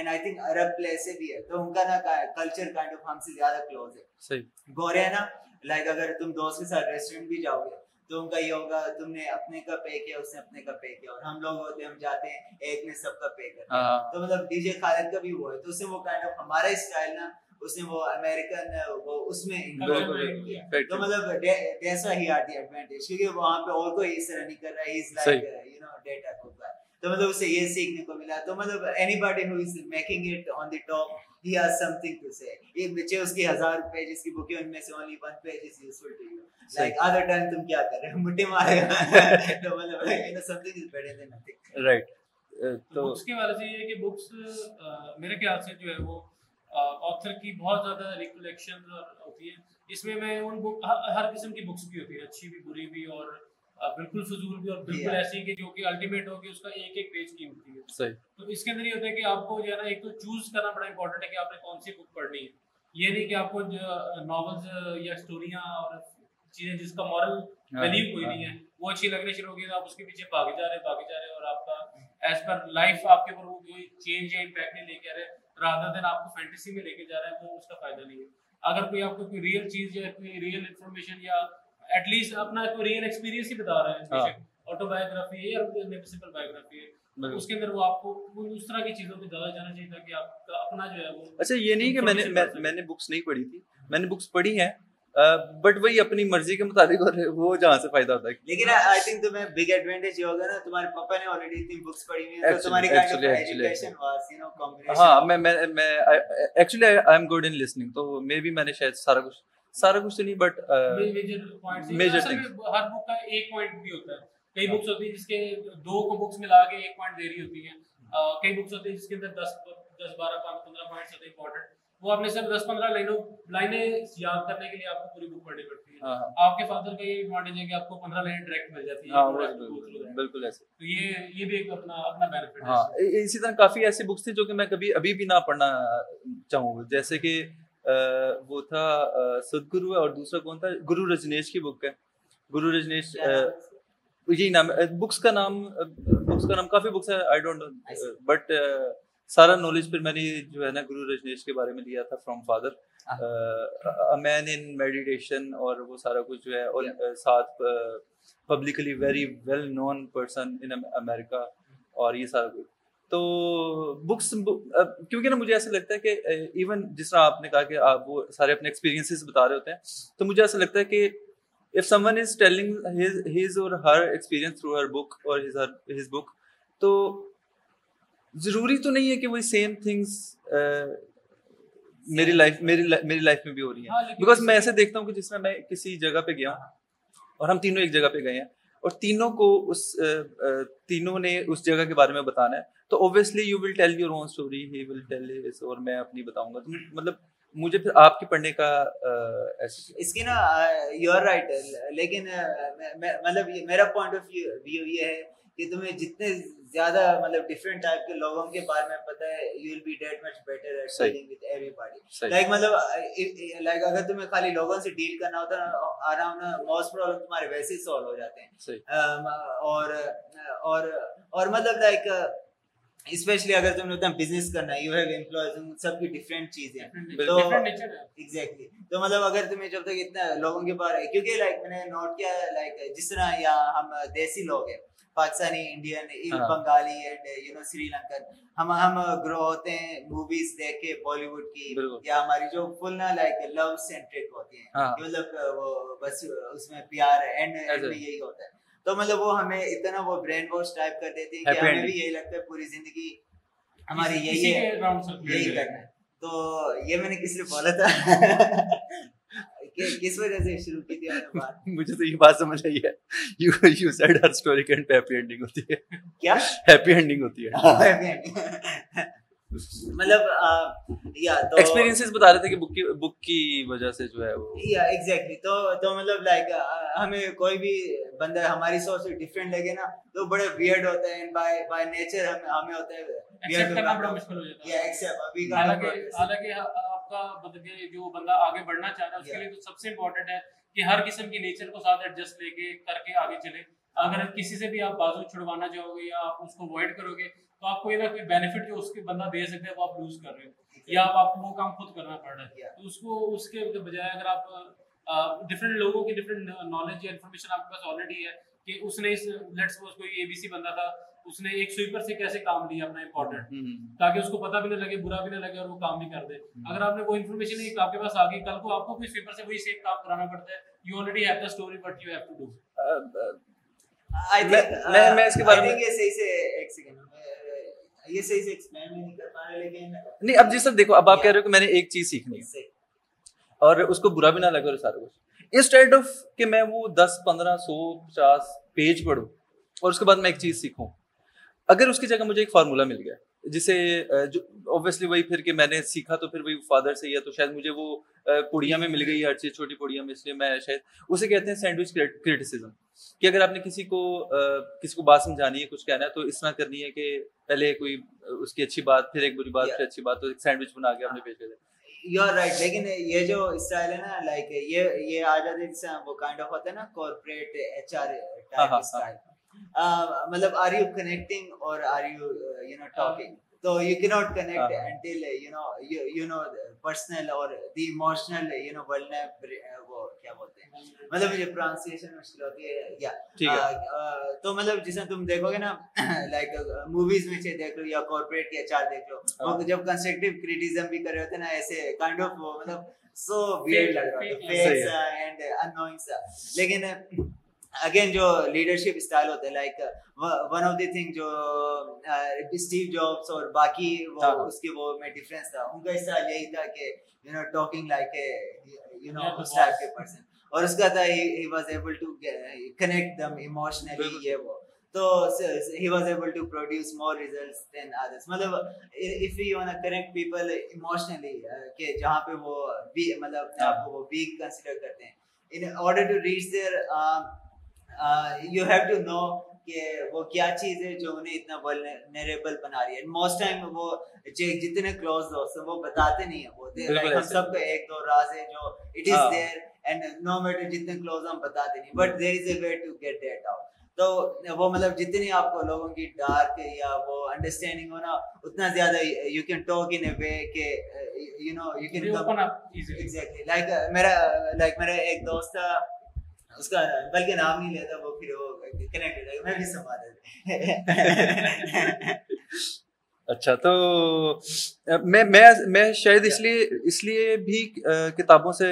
and I think Arab place سے بھی ہے, تو ان کا نا culture kind of ہم سے زیادہ close ہے. صحیح. گورے ہیں نا لائک اگر تم دوست کے ساتھ ریسٹورینٹ بھی جاؤ گے تو ان کا یہ ہوگا تم نے اپنے کا پے کیا, اس نے اپنے کا پے کیا, اور ہم لوگ ہوتے ہم جاتے ہیں ایک نے سب کا پے کر دیا. تو مطلب ڈی جے خالد کا بھی وہ ہے, تو اس نے وہ kind of ہمارا اسٹائل نا اس نے وہ امیریکن وہ اس میں انکلوڈ کیا, تو مطلب that's why he had the advantage, کیونکہ وہاں پہ اور کوئی اس طرح نہیں کر رہا, he is like you know data کو کا, تو مطلب اسے یہ سیکھنے کو ملا. تو مطلب anybody who is making it on the top he has something to say. یہ بچے اس کی ہزار پیجز کی بک ہے ان میں سے only one page is useful to you, like other time تم کیا کر رہے ہو مٹھی مارے, تو مطلب you know something is better than nothing, right. تو بکس کے حوالے سے یہ ہے کہ بکس میرے خیال سے جو ہے وہ آتھر کی بہت زیادہ ریکولیکشن ہوتی ہے, اس میں میں ان بک ہر قسم کی بکس بھی ہوتی ہے, اچھی بھی بری بھی, اور بالکل فضول بھی, اور بالکل ایسی کہ جو کہ الٹیمیٹ ہوگی اس کا ایک ایک پیج کی ہوتی ہے. صحیح. تو اس کے اندر یہ ہوتا ہے کہ آپ کو جو ہے نا ایک تو چوز کرنا بڑا امپورٹنٹ ہے کہ آپ نے کون سی بک پڑھنی ہے, یہ نہیں کہ آپ کو ناولز یا اسٹوریاں اور چیزیں جس کا مورل ویلیو کوئی نہیں ہے وہ اچھی لگنے شروع ہو گئی تو آپ اس کے پیچھے بھاگے جا رہے بھاگے جا رہے اور آپ کا ایز پر لائف آپ کے اوپر وہ کوئی چینج یا امپیکٹ نہیں لے کے آ رہے رادر دین آپ کو فینٹیسی میں لے کے جا رہا ہے وہ اس کا فائدہ نہیں ہے. اگر کوئی آپ کو کوئی ریئل چیز یا کوئی ریئل انفارمیشن یا ایٹ لیسٹ اپنا کوئی ریئل ایکسپیرینس ہی بتا رہا ہے آٹو بایوگرافی ہے یا سمپل بایوگرافی ہے اس کے اندر وہ آپ کو اس طرح کی چیزوں پہ زیادہ جانا چاہیے تاکہ آپ کا اپنا جو ہے وہ اچھا یہ نہیں کہ میں نے میں نے بکس نہیں پڑھی تھی میں نے بکس پڑھی ہیں بٹ وہی اپنی مرضی کے مطابق وہ جہاں سے فائدہ ہوتا ہے. لیکن آئی تھنک تمہیں بگ ایڈوانٹیج یہ ہوگا نا تمہارے پاپا نے آلریڈی اتنی بکس پڑھی ہوئی ہیں تو تمہاری kind of education was you know combination. ہاں میں میں actually I am good in listening تو مے بی میں نے شاید سارا کچھ سارا کچھ تو نہیں بٹ میجر تھنگز ہر بک کا ایک پوائنٹ بھی ہوتا ہے. کئی بکس ہوتی ہیں جس کے دو کو بکس ملا کے ایک پوائنٹ دے رہی ہوتی ہیں کئی بکس ہوتی ہیں جس کے اندر دس دس بارہ پندرہ پوائنٹس ہوتے ہیں امپورٹنٹ وہ آپ نے صرف دس پندرہ لائنوں لائنیں یاد کرنے کے لیے آپ کو پوری بک پڑھنی پڑتی ہے. آپ کے فادر کا یہ ایڈوانٹیج ہے کہ آپ کو پندرہ لائنیں ڈائریکٹ مل جاتی ہیں بالکل ایسے تو یہ یہ بھی ایک اپنا اپنا بینیفٹ ہے. اسی طرح کافی ایسی بکس تھیں جو کہ میں کبھی ابھی بھی نہ پڑھنا چاہوں گا جیسے کہ وہ تھا سدگرو اور دوسرا کون تھا گرو رجنیش کی بک ہے گرو رجنیش یہی نام بکس کا نام بکس کا نام کافی بکس ہے آئی ڈونٹ نو بٹ سارا نالج پھر میں نے جو ہے نا گرو رجنیش کے بارے میں لیا تھا from father man in meditation اور وہ سارا کچھ جو ہے اور ساتھ publicly very well known person in امریکہ اور یہ سارا کچھ تو بکس کیونکہ نا مجھے ایسا لگتا ہے کہ ایون جس طرح آپ نے کہا کہ آپ وہ سارے اپنے ایکسپیرینسز بتا رہے ہوتے ہیں تو مجھے ایسا لگتا ہے کہ if someone is telling his his or her experience through her book or his her, his book تو ضروری تو نہیں ہے کہ وہی same things میری لائف میری میری لائف میں بھی ہو رہی ہیں because میں ایسے دیکھتا ہوں کہ جس میں میں کسی جگہ پہ گیا ہوں اور ہم تینوں ایک جگہ پہ گئے ہیں اور تینوں کو اس تینوں نے اس جگہ کے بارے میں بتانا ہے تو obviously you will tell your own story he will tell his اور میں اپنی بتاؤں گا مطلب مجھے پھر آپ کے پڑھنے کا اس کی نا یو آر رائٹ لیکن مطلب میرا پوائنٹ آف ویو یہ ہے کہ تمہیں جتنے زیادہ مطلب ڈفرینٹ ٹائپ کے لوگوں کے بارے میں پتہ ہے you will be that much better at dealing with everybody like مطلب لائک اگر تمہیں خالی لوگوں سے ڈیل کرنا ہوتا ہے اراؤنڈ موسٹ پرابلم تمہارے ویسے ہی سالو ہو جاتے ہیں اور اور اور مطلب لائک اسپیشلی اگر تم نے اتنا بزنس کرنا ہے یو ہیو امپلائیز سب کی ڈفرینٹ چیزیں تو ایگزیکٹلی تو مطلب اگر تمہیں جب تک اتنا لوگوں کے بارے کیونکہ لائک میں نے نوٹ کیا لائک جس طرح یہاں ہم دیسی لوگ ہیں Pakistani Indian Bengali and you know Sri Lankan ہم ہم گرو ہوتے ہیں موویز دیکھ کے بالی ووڈ کی یا ہماری جو فل نا لائک لو سینٹرک ہوتی ہیں مطلب وہ بس اس میں پیار ہے اینڈ اینڈ میں یہی ہوتا ہے تو مطلب وہ ہمیں اتنا وہ برین واش ٹائپ کر دیتے ہیں کہ ہمیں بھی یہی لگتا ہے پوری زندگی ہماری یہی ہے یہی کرنا ہے. تو یہ میں نے کس لیے بولا تھا کس وجہ سے شروع کی تھی بات مجھے تو یہ بات سمجھ آئی ہے یو یو سیڈ ہر اسٹوری کے اینڈ پہ ہیپی اینڈنگ ہوتی ہے کیا ہیپی اینڈنگ ہوتی ہے مطلب یا تو ایکسپیرینسز بتا رہے تھے کہ بک کی بک کی وجہ سے جو ہے وہ یا ایگزیکٹلی تو تو مطلب لائک ہمیں کوئی بھی بندہ ہماری سوچ سے ڈفرینٹ لگے نا تو بڑے ویئرڈ ہوتا ہے اینڈ بائی بائی نیچر ہمیں ہوتا ہے ایکسیپٹ کرنا بڑا مشکل ہو جاتا ہے یا ایکسیپٹ ابھی کا حالانکہ آپ کا مطلب یہ جو بندہ آگے بڑھنا چاہ رہا ہے اس کے لیے تو سب سے امپورٹنٹ ہے کہ ہر قسم کی نیچر کو ساتھ ایڈجسٹ لے کے کر کے آگے چلے. اگر کسی سے بھی آپ بازو چھڑوانا چاہو گے یا آپ اس کو اوائڈ کرو گے تو آپ کو یہ نہ کوئی بینیفٹ جو اس کے بندہ دے سکتا ہے وہ آپ لوز کر رہے ہو یا آپ آپ کو وہ کام خود کرنا پڑ رہا ہے تو اس کو اس کے بجائے اگر آپ ڈفرینٹ لوگوں کی ڈفرینٹ نالج یا انفارمیشن آپ کے پاس آلریڈی ہے کہ اس نے اس لیٹ سپوز کوئی اے بی سی بندہ تھا اس نے ایک سویپر سے کیسے کام لیا اپنا امپورٹنٹ تاکہ اس کو پتہ بھی نہ لگے برا بھی نہ لگے اور وہ کام بھی کر دے. اگر آپ نے وہ انفارمیشن ایک آپ کے پاس آ گئی کل کو آپ کو کوئی سویپر سے وہی سیم کام کرانا پڑتا ہے you already have the story but you have to do میں میں اس کے بارے میں یہ صحیح سے ایک سیکنڈ یہ صحیح سے ایکسپلین نہیں کر پا رہا لیکن نہیں اب جس طرح دیکھو اب آپ کہہ رہے ہو کہ میں نے ایک چیز سیکھنی ہے اور اس کو برا بھی نہ لگے اور سارا کچھ انسٹیڈ آف کہ میں وہ دس پندرہ سو پچاس پیج پڑھوں اور اس کے بعد میں ایک چیز سیکھوں اگر اس کی جگہ مجھے ایک فارمولا مل گیا جسے جو اوبیسلی وہی پھر کہ میں نے سیکھا تو پھر وہی فادر سے ہی ہے تو شاید مجھے وہ پوڑیاں میں مل گئی ہر چیز چھوٹی پوڑیاں میں اس لیے میں شاید اسے کہتے ہیں سینڈوچ کرٹیسزم کہ اگر آپ نے کسی کو کسی کو بات سمجھانی ہے کچھ کہنا ہے تو اس طرح کرنی ہے کہ پہلے کوئی اس کی اچھی بات پھر ایک بری بات پھر اچھی بات تو ایک سینڈوچ بنا کے آپ نے پیش کر دیا یو آر رائٹ. لیکن یہ جو اسٹائل ہے نا لائک یہ یہ آج وہ کائنڈ آف ہوتا ہے نا corporate H R type style. مطلب آر یو کنیکٹنگ اور are you you know talking. تو یو کی not connect until you know you know personal اور the emotional you know world وہ کیا بولتے ہیں, مطلب مجھے پروننسیشن مشکل ہوتی ہے یا. تو مطلب جس میں تم دیکھو گے نا لائک موویز میں چاہے دیکھ لو یا کارپوریٹ کے ایچ آر دیکھ لو, جب کنسٹرکٹیو کرٹیسزم بھی کر رہے ہوتے ہیں نا ایسے کائنڈ آف مطلب سو ویئرڈ لگ رہا تھا, فیک سا اینڈ انوائنگ سا. لیکن اگین جو لیڈرشپ اسٹائل ہوتے ہیں like one of the thing جو اسٹیو جابس اور باقی وہ اس کے وہ میں ڈفرینس تھا, ان کا اسٹائل یہی تھا کہ you know talking like a you know اس ٹائپ کے پرسن, اور اس کا تھا he was able to connect them emotionally یہ وہ. تو he was able to produce more results than others. مطلب if you wanna connect people emotionally کہ جہاں پہ وہ مطلب اپنے آپ کو وہ ویک کنسیڈر کرتے ہیں, in order to reach there you have to know کہ وہ کیا چیز ہے جو انہیں اتنا ولنریبل بنا رہی ہے. موسٹ ٹائم وہ جتنے کلوز دوست ہیں وہ بتاتے نہیں ہیں, وہ ہم سب کا ایک دو راز ہے جو it is there and no matter جتنے کلوز ہم بتاتے نہیں, but there is a way to get that out. تو وہ مطلب جتنی آپ کو لوگوں کی ڈارک یا وہ انڈرسٹینڈنگ ہونا اتنا زیادہ you can talk in a way کہ you know you can open up exactly. Like میرا لائک میرا ایک دوست تھا, اس کا بلکہ نام نہیں لیتا, وہ پھر وہ کنیکٹ ہو جائے گا, میں بھی سنبھال دیتا. اچھا تو میں میں میں شاید اس لیے اس لیے بھی کتابوں سے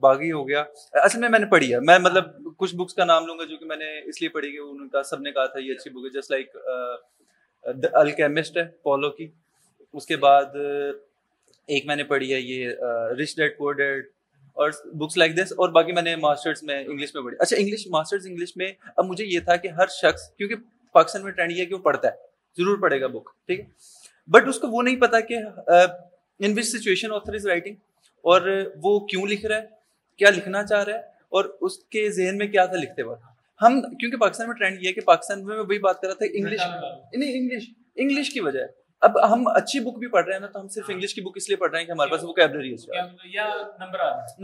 باغی ہو گیا. اصل میں میں نے پڑھی ہے, میں مطلب کچھ بکس کا نام لوں گا جو کہ میں نے اس لیے پڑھی کہ ان کا سب نے کہا تھا یہ اچھی بک ہے, جسٹ لائک دی الکیمسٹ ہے پولو کی. اس کے بعد ایک میں نے پڑھی ہے یہ رچ ڈیڈ پور ڈیڈ اور بکس لائک دس, اور باقی میں نے ماسٹرز میں انگلش میں پڑھی. اچھا انگلش ماسٹرز انگلش میں اب مجھے یہ تھا کہ ہر شخص, کیونکہ پاکستان میں ٹرینڈ یہ ہے کہ وہ پڑھتا ہے, ضرور پڑھے گا بک, ٹھیک ہے, بٹ اس کو وہ نہیں پتا کہ in which situation author is writing, اور وہ کیوں لکھ رہا ہے, کیا لکھنا چاہ رہا ہے, اور اس کے ذہن میں کیا تھا لکھتے وقت. ہم کیونکہ پاکستان میں ٹرینڈ یہ ہے کہ پاکستان میں وہی بات کر رہا تھا انگلش نہیں انگلش انگلش کی وجہ ہے. اب ہم اچھی بک بھی پڑھ رہے ہیں نا, تو ہم صرف انگلش کی بک اس لیے پڑھ رہے ہیں کہ ہمارے پاس ووکیبلری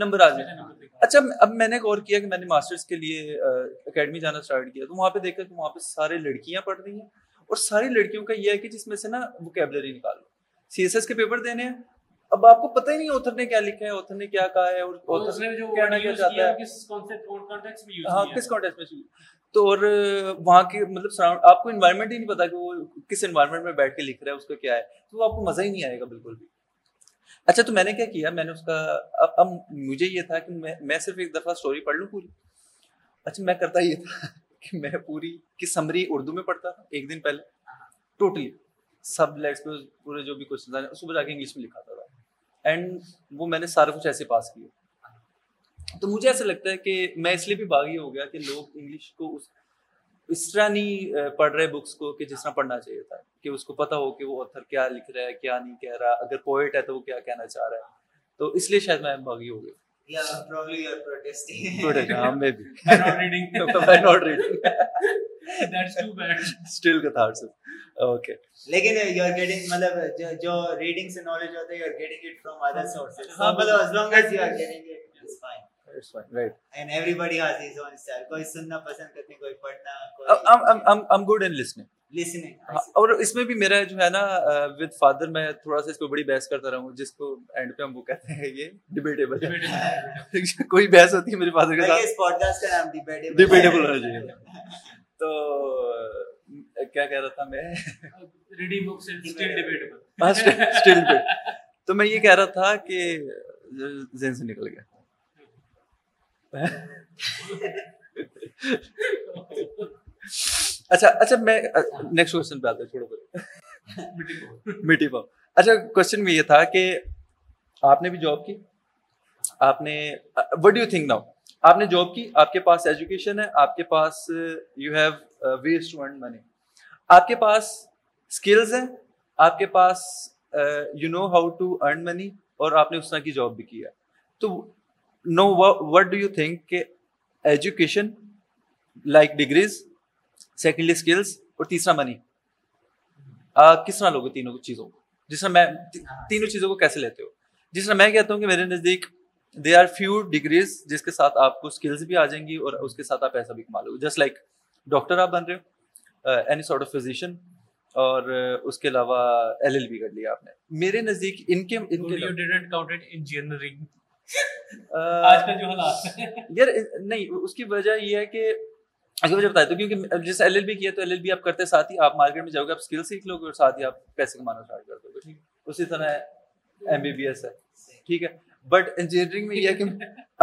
نمبر آ جائے. اچھا اب میں نے غور کیا کہ میں نے ماسٹرز کے لیے اکیڈمی جانا اسٹارٹ کیا, تو وہاں پہ دیکھا کہ وہاں پہ سارے لڑکیاں پڑھ رہی ہیں, اور ساری لڑکیوں کا یہ ہے کہ جس میں سے نا ووکیبلری نکالو, سی ایس ایس کے پیپر دینے ہیں. اب آپ کو پتہ ہی نہیں آتھر نے کیا لکھا ہے, آتھر نے کیا کہا ہے, اور آتھر نے جو کہنا کیا چاہتا ہے, کس کانٹیکسٹ میں یوز کیا, ہاں کس کانٹیکسٹ میں. تو اور وہاں کے مطلب سراؤنڈ آپ کو انوائرمنٹ ہی نہیں پتا کہ وہ کس انوائرمنٹ میں بیٹھ کے لکھ رہا ہے, اس کا کیا ہے, تو وہ آپ کو مزہ ہی نہیں آئے گا بالکل بھی. اچھا تو میں نے کیا کیا, میں نے اس کا اب مجھے یہ تھا کہ میں میں صرف ایک دفعہ اسٹوری پڑھ لوں پوری. اچھا میں کرتا یہ تھا کہ میں پوری کی سمری اردو میں پڑھتا تھا ایک دن پہلے, ٹوٹلی سب لیٹس پہ پورے جو بھی کچھ تھا اس کو جا کے انگلش میں لکھا تھا, اینڈ وہ میں نے سارا کچھ ایسے پاس کیا. تو مجھے ایسا لگتا ہے کہ میں اس لیے بھی باغی ہو گیا کہ لوگ انگلش کو اس اس طرح نہیں پڑھ رہے بکس کو کہ جس طرح پڑھنا چاہیے تھا, کہ اس کو پتہ ہو کہ وہ آتھر کیا لکھ رہا ہے, کیا نہیں کہہ رہا, اگر پوئٹ ہے تو وہ کیا کہنا چاہ رہا ہے. تو اس لیے شاید میں باغی ہو گیا. لیکن یو آر گیٹنگ مطلب جو ریڈنگ سے نالج ہوتا ہے, you are getting it from other sources. ہاں مطلب as long as you are getting it, it's fine. It's fine, right. And everybody has his own style. کوئی سننا پسند کرتے ہیں, کوئی پڑھنا. I'm I'm good in listening. Listening. اور اس میں بھی میرا جو ہے نا with father میں تھوڑا سا اس کو بڑی بحث کرتا رہا ہوں, جس کو اینڈ پہ ہم وہ کہتے ہیں یہ ڈیبیٹیبل. کوئی بحث ہوتی ہے میرے فادر کے ساتھ. اس پوڈ کاسٹ کا نام ڈیبیٹیبل. ڈیبیٹیبل ہونا چاہیے. تو کیا کہہ رہا تھا میں, ریڈی بک سے اسٹل ڈیبیٹیبل. Still debate. تو میں یہ کہہ رہا تھا کہ ذہن سے نکل گیا. اچھا اچھا میں نیکسٹ کوشچن پہ آتا ہوں, چھوڑو میٹھی پاؤ. اچھا کوشچن میں یہ تھا کہ آپ نے بھی جاب کی, آپ نے what do you think now, آپ نے جاب کی, آپ کے پاس ایجوکیشن ہے, آپ کے پاس you have ways to earn money, آپ کے پاس اسکلز ہیں, آپ کے پاس you know how to earn money, اور آپ نے اس طرح کی جاب بھی کیا. تو no what do you think کہ education like degrees, secondly skills, اور تیسرا منی, آپ کس طرح لوگے تینوں چیزوں کو, جس طرح میں تینوں چیزوں کو کیسے لیتے ہو. جس طرح میں کہتا ہوں کہ میرے نزدیک دے آر فیو ڈگریز جس کے ساتھ آپ کو اسکلز بھی آ جائیں گی اور اس کے ساتھ آپ پیسہ بھی کما لو گے. جسٹ لائک ڈاکٹر آپ بن رہے ہو, اینی سارٹ آف فزیشین, اور اس کے علاوہ ایل ایل بی کر لیا آپ نے. میرے نزدیک ان کے یار نہیں, اس کی وجہ یہ ہے کہ اگر مجھے بتا دو, کیونکہ جیسے ایل ایل بی کیا تو ایل ایل بی آپ کرتے ساتھ ہی آپ مارکیٹ میں جاؤ گے, آپ اسکل سیکھ لو گے اور ساتھ ہی آپ پیسے کمانا اسٹارٹ کر دو گے. ٹھیک ہے, اسی طرح ایم بی بی ایس ہے, ٹھیک ہے. بٹ انجینئرنگ میں یہ ہے کہ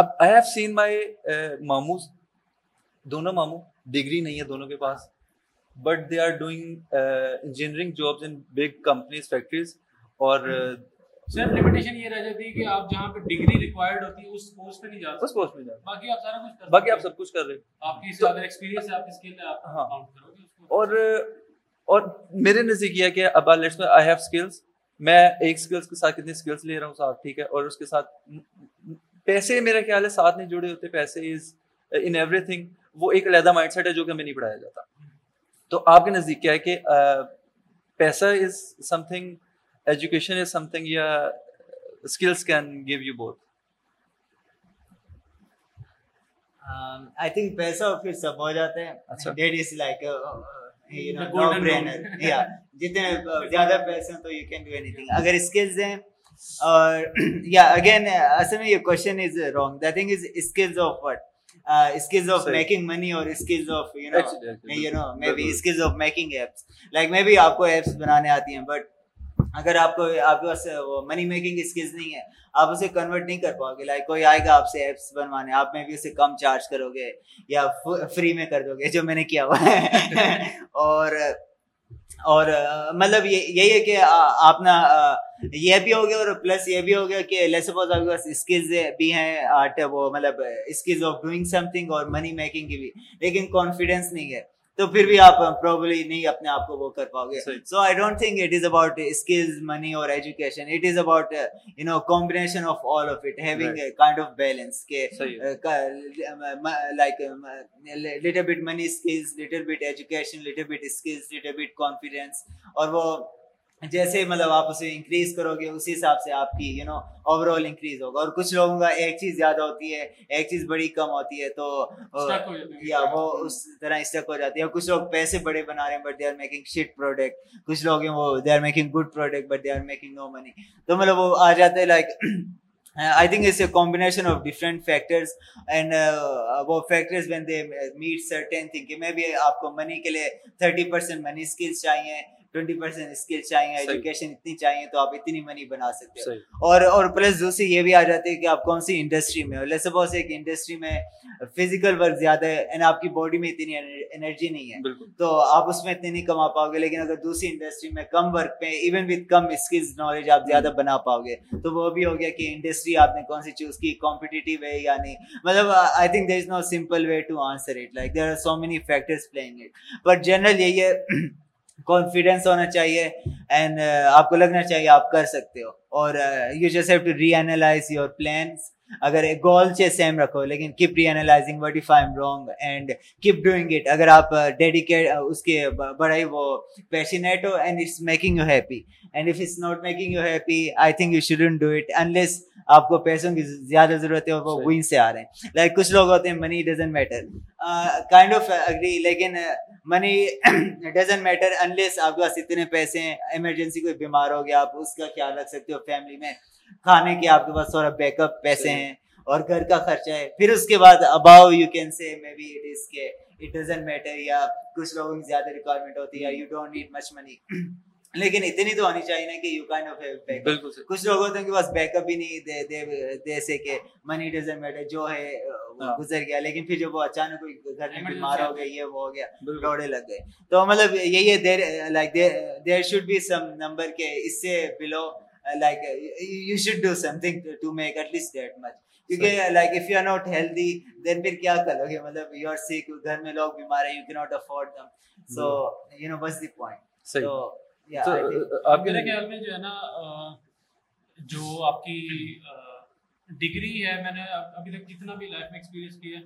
اب آئی ہیو سین مائی ماموز, دونوں ماموں ڈگری نہیں ہے دونوں کے پاس, but they are doing engineering jobs in big companies, factories. اور صرف لمیٹیشن یہ رہ جاتی ہے کہ آپ جہاں پہ ڈگری ریکوائرڈ ہوتی ہے اس کورس پہ نہیں جا سکتے, اس کورس پہ نہیں جا سکتے, باقی آپ سارا کچھ کر, باقی آپ سب کچھ کر رہے ہو, آپ کی اگر ایکسپیرینس ہے, آپ کی اسکل ہے, آپ کاؤنٹ کرو گے. اور اور میرے نزدیک یہ ہے کہ اب لیٹس میں آئی ہیو اسکلز, میں ایک اسکلس کے ساتھ کتنی اسکلس لے رہا ہوں ساتھ, ٹھیک ہے, اور اس کے ساتھ پیسے میرا خیال ہے ساتھ نہیں جڑے ہوتے. پیسے از ان ایوری تھنگ, وہ ایک علیحدہ مائنڈ سیٹ ہے جو کہ ہمیں نہیں پڑھایا جاتا. تو آپ کے نزدیک کیا ہے کہ پیسہ is something, education is something, یا skills can give you both? I think پیسہ اور پھر سب ہو جاتے ہیں. That is like no brainer, یا جتنے زیادہ پیسے ہیں تو you can do anything. اگر اسکلز ہیں اور یا اگین اصل میں یہ question is wrong. The thing is skills of what, skills of making money اور skills of you know you know maybe skills of making apps, like maybe آپ کو ایپس بنانے آتی ہیں بٹ اگر آپ کو آپ کے پاس وہ منی میکنگ اسکلز نہیں ہے, آپ اسے کنورٹ نہیں کر پاؤ گے. لائک کوئی آئے گا آپ سے ایپس بنوانے, آپ میں بھی اسے کم چارج کرو گے یا فری میں کر دو گے, جو میں نے کیا ہوا ہے. اور اور مطلب یہی ہے کہ آپ نا یہ بھی ہو گیا اور پلس یہ بھی ہو گیا کہ لیٹس سپوز آپ کے پاس اسکلز بھی ہیں آرٹ, وہ مطلب skills of doing something اور منی میکنگ کی بھی, لیکن کانفیڈینس نہیں ہے تو پھر بھی آپ پروبلی نہیں اپنے آپ کو وہ کر پاؤ گے. So I don't think it is about skills, money اور education. It is about you know combination of all of it, having a kind of balance کہ like little bit money skills, little bit education, little bit skills, little bit confidence. اور وہ جیسے مطلب آپ اسے increase کرو گے اسی حساب سے آپ کی you know overall increase ہوگا. اور کچھ لوگوں کا ایک چیز زیادہ ہوتی ہے, ایک چیز بڑی کم ہوتی ہے, تو یا وہ اس طرح اسٹک ہو جاتی ہے. کچھ لوگ پیسے بڑے بنا رہے ہیں but they are making shit product, کچھ لوگ ہیں وہ they are making good product but they are making no money. تو مطلب وہ آ جاتے ہیں like I think it's a combination of different factors and uh, about factors when they meet certain thing. Maybe آپ کو money کے لیے thirty percent money skills چاہیے, twenty percent skills چاہیے, education اتنی چاہیے تو آپ اتنی money بنا سکتے ہو. اور اور پلس دوسری یہ بھی آ جاتی ہے کہ آپ کون سی انڈسٹری میں ہو. لیٹس سپوز ایک انڈسٹری میں فزیکل ورک زیادہ ہے اینڈ آپ کی باڈی میں اتنی انرجی نہیں ہے تو آپ اس میں اتنی نہیں کما پاؤ گے, لیکن اگر دوسری انڈسٹری میں کم ورک پہ ایون وتھ کم اسکلز نالج آپ زیادہ بنا پاؤ گے. تو وہ بھی ہو گیا کہ انڈسٹری آپ نے کون سی چوز کی, کمپیٹیٹیو ہے یا نہیں. مطلب I think there is no simple way to answer it, like there are so many factors playing it, but general یہی ہے کانفیڈینس ہونا چاہیے اینڈ آپ کو لگنا چاہیے آپ کر سکتے ہو. اور you just have to reanalyse your plans. اگر گول چاہے سیم رکھو لیکن keep reanalysing what if I am wrong and keep doing it. اگر آپ ڈیڈیکیٹ اس کے بڑا ہی وہ پیشنیٹ ہو and it's making you happy, and if it's not making you happy I think you shouldn't do it unless آپ کو پیسوں کی زیادہ ضرورت ہے اور وہ وہیں سے آ رہے ہیں. لائک کچھ لوگ ہوتے ہیں money doesn't matter, kind of agree, لیکن منی ڈزنٹ میٹر انلیس آپ کے پاس اتنے پیسے ہیں, ایمرجنسی کوئی بیمار ہو گیا آپ اس کا خیال رکھ سکتے ہو, فیملی میں کھانے کے آپ کے پاس تھوڑا بیک اپ پیسے ہیں اور گھر کا خرچہ ہے. پھر اس کے بعد اباؤ you can say may be it is کہ اٹ ڈزنٹ میٹر, یا کچھ لوگوں کی زیادہ ریکوائرمنٹ ہوتی ہے you don't need much money, لیکن اتنی تو ہونی چاہیے نا کہ you kind of back up. کچھ لوگ ہوتے ہیں ان کے پاس بیک اپ ہی نہیں, جیسے کہ منی ڈزنٹ میٹر, جو ہے گزر گیا, لیکن پھر جب وہ اچانک کوئی گھر میں بیمار ہو گئی, یہ وہ ہو گیا, دوڑے لگ گئے. تو مطلب یہی ہے there like there should be some number کے اس سے below, like you should do something to, to make at least that much. کیونکہ like if you are not healthy then پھر کیا کر لو گے, مطلب یو آر سیک, گھر میں لوگ بیمار ہیں, یو کی not afford them, so you know what's the point. So یا آپ کے خیال میں جو ہے نا جو آپ کی ڈگری ہے, میں نے ابھی تک جتنا بھی لائف میں ایکسپیرینس کیا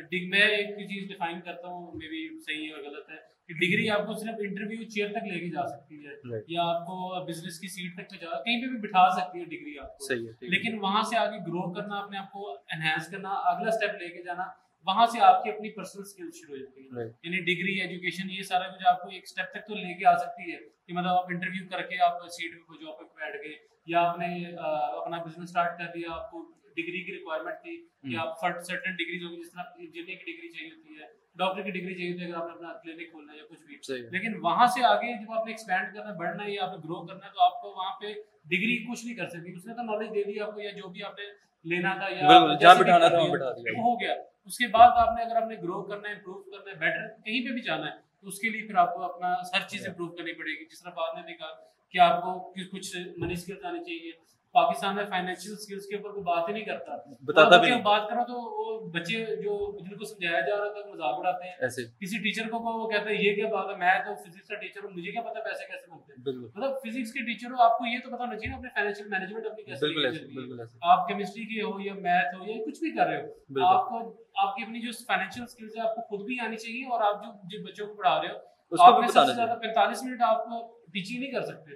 ڈگری میں ایک چیز ڈیفائن کرتا ہوں مے بی صحیح ہے اور غلط ہے کہ ڈگری آپ کو صرف انٹرویو چیئر تک لے کے جا سکتی ہے یا آپ کو بزنس کی سیٹ تک جا کہیں پہ بھی بٹھا سکتی ہے ڈگری آپ کو, لیکن وہاں سے آگے گرو کرنا, اپنے آپ کو انہینس کرنا, اگلا اسٹیپ لے کے جانا, وہاں سے آپ کی اپنی پرسنل اسکل شروع ہو جاتی ہے. یعنی ڈگری ایجوکیشن یہ سارا کچھ آپ کو ایک اسٹیپ تک تو لے کے آ سکتی ہے کہ مطلب آپ انٹرویو کر کے آپ سیٹ پہ جاب پہ بیٹھ گئے یا آپ نے اپنا بزنس اسٹارٹ کر دیا. آپ کو ڈگری کی ریکوائرمنٹ تھی کہ آپ سرٹن ڈگریز ہوگی, جس طرح انجینئر کی ڈگری چاہیے ہوتی ہے, ڈاکٹر کی ڈگری چاہیے ہوتی ہے اگر آپ نے اپنا کلینک کھولنا ہے یا کچھ بھی. لیکن وہاں سے آگے جب آپ نے ایکسپینڈ کرنا ہے, بڑھنا ہے یا آپ نے گرو کرنا ہے, تو آپ کو وہاں پہ ڈگری کچھ نہیں کر سکتی. اس نے تو نالج دے دی آپ کو, یا جو بھی آپ نے لینا تھا یا ہو گیا. اس کے بعد آپ نے اگر آپ نے گرو کرنا ہے, امپروو کرنا ہے, بیٹر کہیں پہ بھی جانا ہے, تو اس کے لیے پھر آپ کو اپنا ہر چیز امپروو کرنی پڑے گی. جس طرح بعد میں کہا کہ آپ کو کچھ منی اسکلس آنے چاہیے. پاکستان میں فائنینشیل اسکلس کے اوپر کوئی بات ہی نہیں کرتا, بتاتا بھی نہیں. بات کرو تو وہ بچے جو جن کو سمجھایا جا رہا تھا مذاق اڑاتے ہیں. کسی ٹیچر کو وہ کہتا ہے یہ کیا بات ہے, میں تو فزکس کا ٹیچر ہوں, مجھے کیا پتا پیسے کیسے ملتے ہیں. مطلب فزکس کے ٹیچر ہو, آپ کو یہ تو پتا ہونا چاہیے نا اپنے فائنینشیل مینجمنٹ اپنی کیسے. آپ کیمسٹری کی ہو یا میتھ ہو یا کچھ بھی کر رہے ہو, آپ کو آپ کی اپنی جو فائنینشیل اسکلز ہے آپ کو خود بھی آنی چاہیے, اور آپ جو جن بچوں کو پڑھا رہے ہو آپ میں سب سے زیادہ پینتالیس منٹ آپ کو ٹیچنگ نہیں کر سکتے.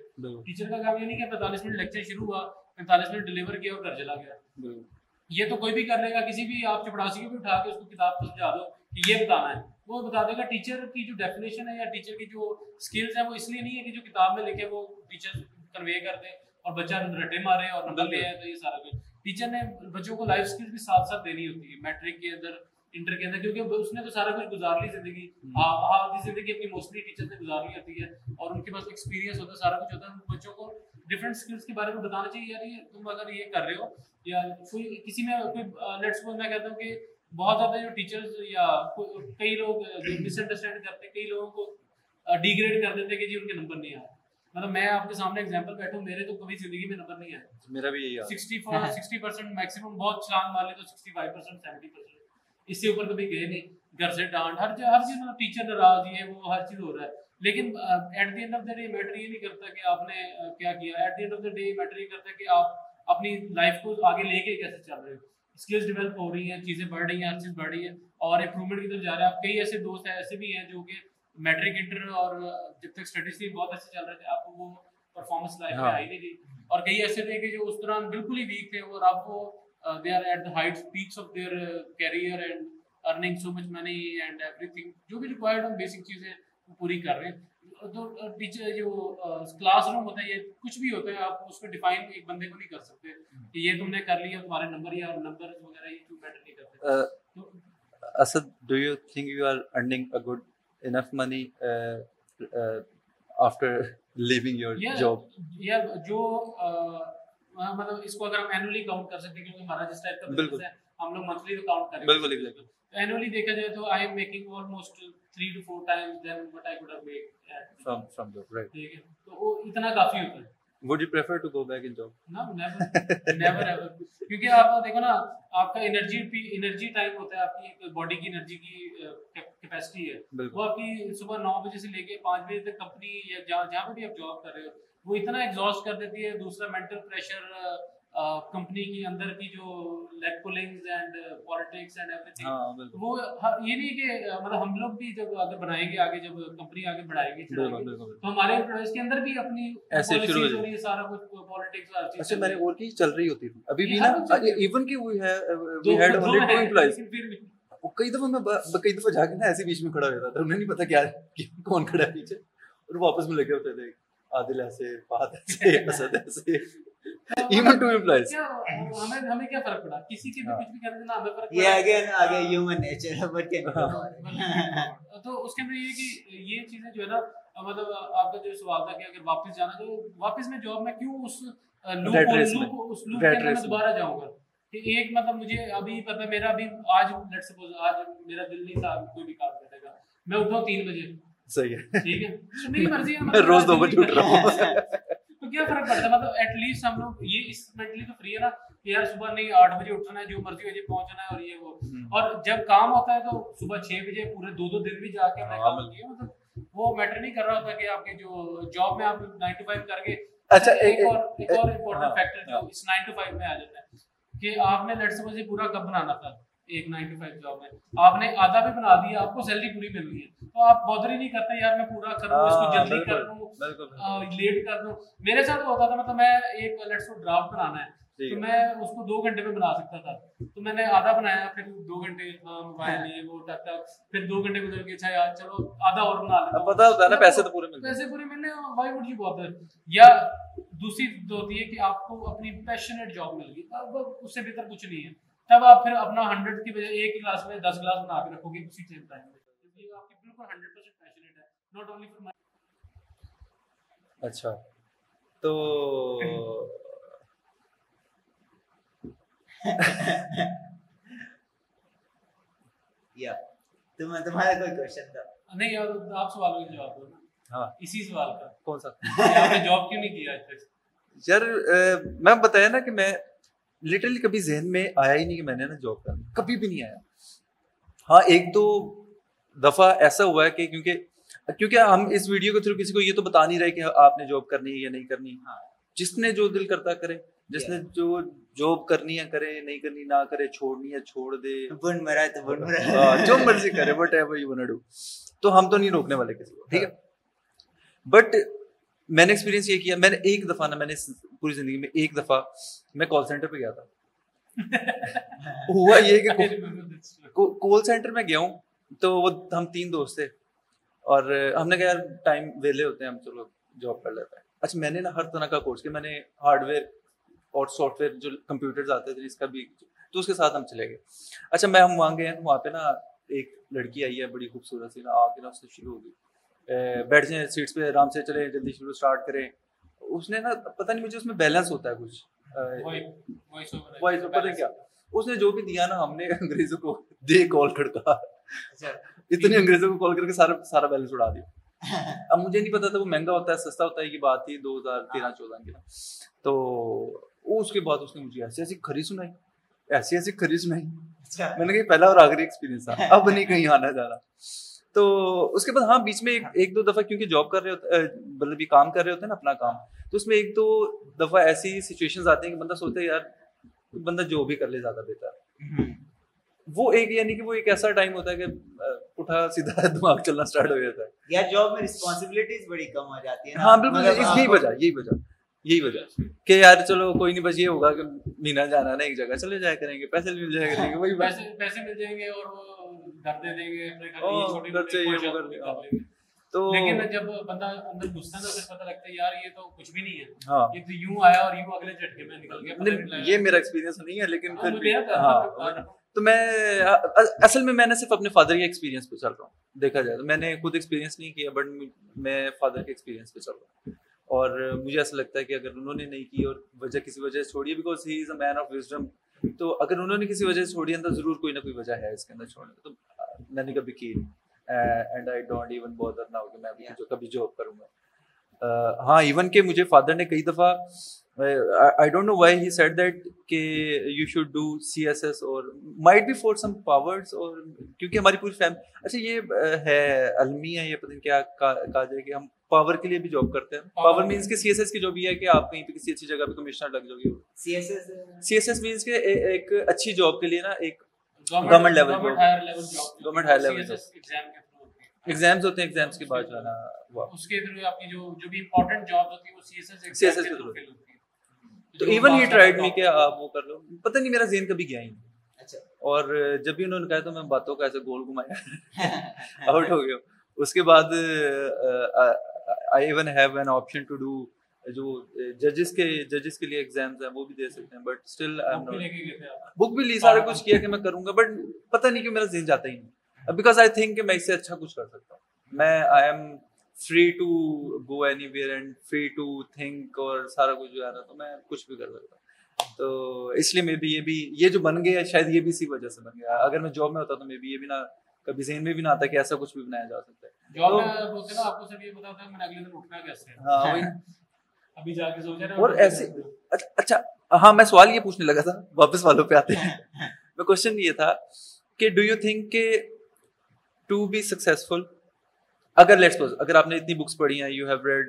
ٹیچر کا کام یہ نہیں کہ پینتالیس منٹ لیکچر شروع ہوا, پینتالیس منٹ ڈلیور کیا اور گھر چلا گیا. یہ تو کوئی بھی کر لے گا, کسی بھی آپ چپڑاسی کو بھی اٹھا کے اس کو کتاب کو سمجھا دو کہ یہ بتانا ہے, وہ بتا دے گا. ٹیچر کی جو ڈیفینیشن ہے یا ٹیچر کی جو اسکلز ہیں وہ اس لیے نہیں ہے کہ جو کتاب میں لکھے وہ ٹیچر کنوے کر دے اور بچہ رٹے مارے اور نمبر لے آئے. تو یہ سارا کچھ ٹیچر نے بچوں کو لائف اسکلز بھی ساتھ ساتھ دینی ہوتی ہے میٹرک کے اندر, انٹر کے اندر, کیونکہ اس نے تو سارا کچھ گزار لی زندگی. آدھی زندگی اپنی موسٹلی ٹیچر نے گزار لی ہوتی ہے اور ان کے پاس ایکسپیرینس ہوتا ہے, سارا کچھ ہوتا ہے. بچوں کو ڈفرینٹ اسکلس کے بارے میں بتانا چاہیے, یار یہ تم اگر یہ کر رہے ہو یا کوئی کسی میں کوئی لیٹس کو میں کہتا ہوں کہ بہت زیادہ جو ٹیچرز یا کئی لوگ مس انڈرسٹینڈ کرتے ہیں, کئی لوگوں کو ڈیگریڈ کر دیتے ہیں کہ جی ان کے نمبر نہیں آ رہے. مطلب میں آپ کے سامنے ایگزامپل بیٹھا ہوں, میرے تو کبھی زندگی میں نمبر نہیں آیا, میرا بھی سکسٹی پرسینٹ میکسیمم, بہت شان والے تو sixty five percent seventy percent اس سے اوپر کبھی گئے نہیں. گھر سے ڈانٹ, ہر ہر چیز میں ٹیچر ناراض, یہ وہ ہر چیز ہو رہا ہے. لیکن at the end of the day matter یہ نہیں کرتا کہ آپ نے کیا کیا. At the end of the day matter یہ کرتا کہ آپ اپنی لائف کو آگے لے کے کیسے چل رہے ہو. اسکلس ڈیولپ ہو رہی ہیں, چیزیں بڑھ رہی ہیں, ہر چیز بڑھ رہی ہے اور امپروومنٹ کی طرف جا رہے ہیں. آپ کئی ایسے دوست ہیں ایسے بھی ہیں جو کہ میٹرک انٹر اور جب تک اسٹڈیز تھی بہت اچھے چل رہے تھے, آپ کو وہ پرفارمنس لائف میں آئی نہیں تھی. اور کئی ایسے تھے کہ جو اس دوران بالکل ہی ویک تھے اور آپ کو Uh, they are at the heights, peaks of their uh, career and earning so much money and everything. جو بھی required ہوں basic چیزیں وہ پوری کر رہے ہیں. تو ٹیچر جو کلاس روم ہوتا ہے یا کچھ بھی ہوتا ہے آپ اس کو ڈیفائن ایک بندے کو نہیں کر سکتے کہ یہ تم نے کر لیا, تمہارے نمبر یا نمبر وغیرہ یہ کیوں میٹر نہیں کرتے. Asad, do you think you are earning a good enough money uh, uh, after leaving your yeah, job? Yeah, جو uh, مطلب اس کو اگر ہم اینولی کاؤنٹ کر سکتے ہیں کیونکہ ہمارا جس ٹائپ کا بزنس ہے ہم لوگ منتھلی تو کاؤنٹ کریں. بالکل بالکل. اینولی دیکھا جائے تو I am making almost three to four times then what I could have made from from job. Right. ٹھیک ہے, تو وہ اتنا کافی ہوتا ہے. Would you prefer to go back in job? No, never, never ever. کیونکہ آپ دیکھو نا آپ کا انرجی انرجی ٹائم ہوتا ہے, آپ کی باڈی کی انرجی کی کیپیسٹی ہے وہ آپ کی صبح نو بجے سے لے کے پانچ بجے تک کمپنی یا جہاں پہ بھی آپ جاب کر رہے ہو وہ اتنا ایگزاسٹ کر دیتی ہے. دوسرا مینٹل پریشر, کمپنی کے اندر کی جو leg pullings and politics and everything, وہ یہ نہیں کہ مطلب ہم لوگ بھی جب آگے بڑھائیں گے, آگے جب کمپنی آگے بڑھائے گی تو ہمارے امپلائیز کے اندر بھی اپنی پالیسیز اور یہ سارا کچھ پالیٹکس اور چیزیں میں نے اور کی چل رہی ہوتی تھی ابھی بھی نا. ایون کہ وہ ہے we had only two employees. کئی دفعہ میں کئی دفعہ جا کے نا ایسے بیچ میں کھڑا ہو جاتا تھا, انہیں نہیں پتا کیا کون کھڑا ہے پیچھے, اور واپس میں لے کے ہوتے تھے عادل ایسے, فہد ایسے, اسد ایسے, ایون ٹو امپلائیز. ہمیں ہمیں کیا فرق پڑا, کسی کے بھی کچھ بھی کر دینا ہمیں فرق. یہ اگین اگین ہیومن نیچر ہے بٹ کین. تو اس کے اندر یہ کہ یہ چیزیں جو ہے نا, مطلب آپ کا جو سوال تھا کہ اگر واپس جانا تو واپس میں جاب میں کیوں اس لوپ کو اس لوپ کے اندر میں دوبارہ جاؤں گا کہ ایک مطلب مجھے ابھی پتہ میرا ابھی آج لیٹس سپوز آج میرا دل نہیں تھا کوئی بھی کام کرنے کا, میں اٹھوں تین بجے. صحیح ہے, ٹھیک ہے, میری مرضی ہے, میں روز دو بجے اٹھ رہا ہوں تو کیا فرق پڑتا ہے. مطلب ایٹ لیسٹ ہم لوگ یہ اس مینٹلی تو فری ہے نا کہ یار صبح نہیں آٹھ بجے اٹھنا ہے, جو مرضی ہو جائے پہنچنا ہے اور یہ وہ. اور جب کام ہوتا ہے تو صبح چھ بجے پورے دو دو دن بھی جا کے میں کام کیا, مطلب وہ میٹر نہیں کر رہا ہوتا کہ آپ کے جو جاب میں آپ نائن ٹو فائیو کر کے. اچھا ایک اور ایک اور امپورٹنٹ فیکٹر جو اس نائن ٹو فائیو میں آ جاتا ہے کہ آپ نے لیٹس سپوز یہ پورا کب بنانا تھا, ایک نائن ٹو فائیو جاب ہے, آپ نے آدھا بھی بنا دیا, آپ کو سیلری پوری مل رہی ہے, تو آپ بودری نہیں کرتے یار میں پورا کر لوں, اس کو جلدی کر لوں, لیٹ کر دوں. میرے ساتھ ہوتا تھا مطلب میں ایک لیٹس سے ڈرافٹ بنانا ہے تو میں اس کو دو گھنٹے میں بنا سکتا تھا, تو میں نے آدھا بنایا, پھر دو گھنٹے موبائل لیے وہ ٹک ٹک, پھر دو گھنٹے گزر گئے, اچھا یار چلو آدھا اور بنا لیتا ہوں, پتہ ہوتا ہے نا پیسے تو پورے ملتے ہیں, پیسے پورے ملنے وائی وڈ یو بادر. یا دوسری ہوتی ہے کہ آپ کو اپنی پیشنیٹ جاب مل گئی, اس سے بہتر کچھ نہیں ہے, تب آپ پھر اپنا ہنڈریڈ کی بجائے ایک کلاس میں دس کلاس بنا کے رکھو گے اسی ٹائم ٹائم میں, آپ کی بالکل ہنڈریڈ پرسینٹ پیشنیٹ ہے, ناٹ اونلی فار مائی. اچھا تو تمہارا کوئی کوشچن تھا؟ نہیں یار آپ سوال کا جواب دو نا. ہاں اسی سوال کا, کون سا آپ نے جاب کیوں نہیں کیا آج تک؟ یار میں بتایا نا کہ میں لٹرلی کبھی ذہن میں آیا ہی نہیں کہ میں نے نا جاب کرنا, کبھی بھی نہیں آیا. ہاں ایک دو دفعہ ایسا ہوا ہے کہ کیونکہ کیونکہ ہم اس ویڈیو کے تھرو کسی کو یہ تو بتا نہیں رہے کہ آپ نے جاب کرنی ہے یا نہیں کرنی. ہاں جس نے جو دل کرتا کرے, جس نے جو جاب کرنی ہے کرے, نہیں کرنی نہ کرے, چھوڑنی ہے چھوڑ دے, بن مرا ہے تو بن مرا, جو مرضی کرے, whatever you want to do. تو ہم تو نہیں روکنے والے کسی کو, ٹھیک ہے. بٹ میں نے ایکسپیرینس یہ کیا, میں نے ایک دفعہ نا, میں نے پوری زندگی میں ایک دفعہ میں کال سینٹر پہ گیا تھا. ہوا یہ کہ کال سینٹر میں گیا ہوں تو وہ ہم تین دوست تھے اور ہم نے کہا یار ٹائم ویلے ہوتے ہیں, ہم چلو جاب کر لیتے ہیں. اچھا میں نے نا ہر طرح کا کورس کیا, میں نے ہارڈ ویئر اور سافٹ ویئر جو کمپیوٹرز آتے تھے اس کا بھی, تو اس کے ساتھ ہم چلے گئے. اچھا میں ہم وہاں گئے, وہاں پہ نا ایک لڑکی آئی ہے بڑی خوبصورت سی نا, آ کے نا اس سے شروع ہو گئی, بیٹھ جائیں سیٹس پہ آرام سے, چلیں جلدی شروع اسٹارٹ کریں. اس نے نا پتہ نہیں مجھے اس میں بیلنس ہوتا ہے کچھ وائس پتہ نہیں کیا, اس نے جو بھی دیا نا ہم نے انگریزوں کو دے کال کھڑکا, اتنے انگریزوں کو کال کر کے سارا سارا بیلنس اڑا دیا. اب مجھے نہیں پتا تھا وہ مہنگا ہوتا ہے سستا ہوتا ہے, یہ بات تھی دو ہزار تیرہ چودہ کی. تو اس کے بعد اس نے مجھے ایسی ایسی کھری سنائی, ایسی ایسی کھری سنائی, میں نے کہا پہلا اور آخری ایکسپیرینس تھا, اب نہیں کہیں آنا جانا. تو اس کے بعد ہاں بیچ میں ایک دو دفعہ کیونکہ جاب کر رہے ہوتے, مطلب یہ کام کر رہے ہوتے ہیں نا اپنا کام, تو اس میں ایک دو دفعہ ایسی سچویشنز آتی ہیں کہ بندہ سوچتا ہے یار بندہ جو بھی کر لے زیادہ بہتر. وہ ایک یعنی کہ وہ ایک ایسا ٹائم ہوتا ہے کہ اٹھا سیدھا دماغ چلنا اسٹارٹ ہو جاتا ہے, یا جاب میں رسپانسبلٹیز بڑی کم ہو جاتی ہیں. ہاں بالکل یہی وجہ یہی وجہ یہی وجہ کہ یار چلو کوئی نہیں, بس یہ ہوگا کہ مہینہ جانا نا ایک جگہ چلے جایا کریں گے, پیسے مل جایا کریں گے, وہی پیسے مل جائیں گے اور گھر دے دیں گے. تو لیکن جب بندہ اندر گھستا ہے تو پتہ لگتا ہے یار یہ تو کچھ بھی نہیں ہے, یہ تو یوں آیا اور یوں اگلے جھٹکے میں نکل گیا. یہ میرا ایکسپیرینس نہیں ہے لیکن تو میں اصل میں میں نے صرف اپنے فادر کے ایکسپیرینس پہ چل رہا ہوں, دیکھا جائے تو میں نے خود ایکسپیرینس نہیں کیا بٹ میں فادر کے ایکسپیرینس پہ چل رہا ہوں, اور مجھے ایسا لگتا ہے کہ اگر انہوں نے نہیں کی اور وجہ کسی وجہ سے چھوڑی ہے, because he is a man of wisdom, تو اگر انہوں نے کسی وجہ سے چھوڑی ہے تو ضرور کوئی نہ کوئی وجہ ہے اس کے اندر چھوڑنے کی. تو میں نے کبھی کی and I don't even bother now کہ میں ابھی جو کبھی جاب کروں گا. ہاں ایون کہ مجھے فادر نے کئی دفعہ I don't know why he said that کہ you should do C S S or might be for some powers, اور کیونکہ ہماری پوری فیملی اچھا یہ ہے علمی ہے, یہ پتہ نہیں کیا کہا جائے کہ ہم پاور کے لیے بھی جاب کرتے ہیں. پاور مینس کہ سی ایس ایس کی جو بھی ہے کہ آپ کہیں پہ کسی اچھی جگہ پہ کمشنر لگ جاؤ گے, C S S C S S means کہ ایک اچھی جاب کے لیے نا ایک government level job, government higher level job exams ہوتے ہیں, ایگزامز کے بعد جانا ہوا اس کے تھرو آپ کی جو جو بھی امپورٹنٹ جاب ہوتی ہے وہ C S S C S S کے تھرو. تو ایون ہی ٹرائیڈ می کہ آپ وہ کر لو, پتہ نہیں میرا ذہن کبھی گیا ہی نہیں. اچھا اور جب بھی انہوں نے کہا تو میں باتوں کا ایسے گول گھمایا, آؤٹ ہو گیا. اس کے بعد I even have an option to do جو ججز کے ججز کے لیے ایگزامز ہیں وہ بھی دے سکتے ہیں, but still I am not, book بھی لی سارا کچھ کیا کہ میں کروں گا بٹ پتہ نہیں کیوں میرا ذہن جاتا ہی نہیں, بیکاز آئی تھنک کہ میں اس سے اچھا کچھ کر سکتا ہوں. میں I am free to go anywhere and free to think اور سارا کچھ جو ہے نا, تو میں کچھ بھی کر سکتا ہوں. تو اس لیے میں بھی یہ بھی یہ جو بن گیا شاید یہ بھی اسی وجہ سے بن گیا, اگر میں جاب میں ہوتا تو میں بھی یہ بھی نہ کبھی ذہن میں بھی نہ آتا کہ ایسا کچھ بھی بنایا جا سکتا ہے. جاب میں ہوتے نا آپ کو صرف یہ پتا ہوتا ہے میں اگلے دن اٹھنا کیسے ہے, ہاں وہی ابھی جا کے سوچ رہے ہیں. اور ایسے اچھا ہاں میں سوال یہ پوچھنے لگا تھا, واپس والوں پہ آتے ہیں. میں کوشچن یہ تھا کہ ڈو یو تھنک کہ ٹو بی سکسیزفل, اگر لیٹس سپوز اگر آپ نے اتنی بکس پڑھی ہیں, you have read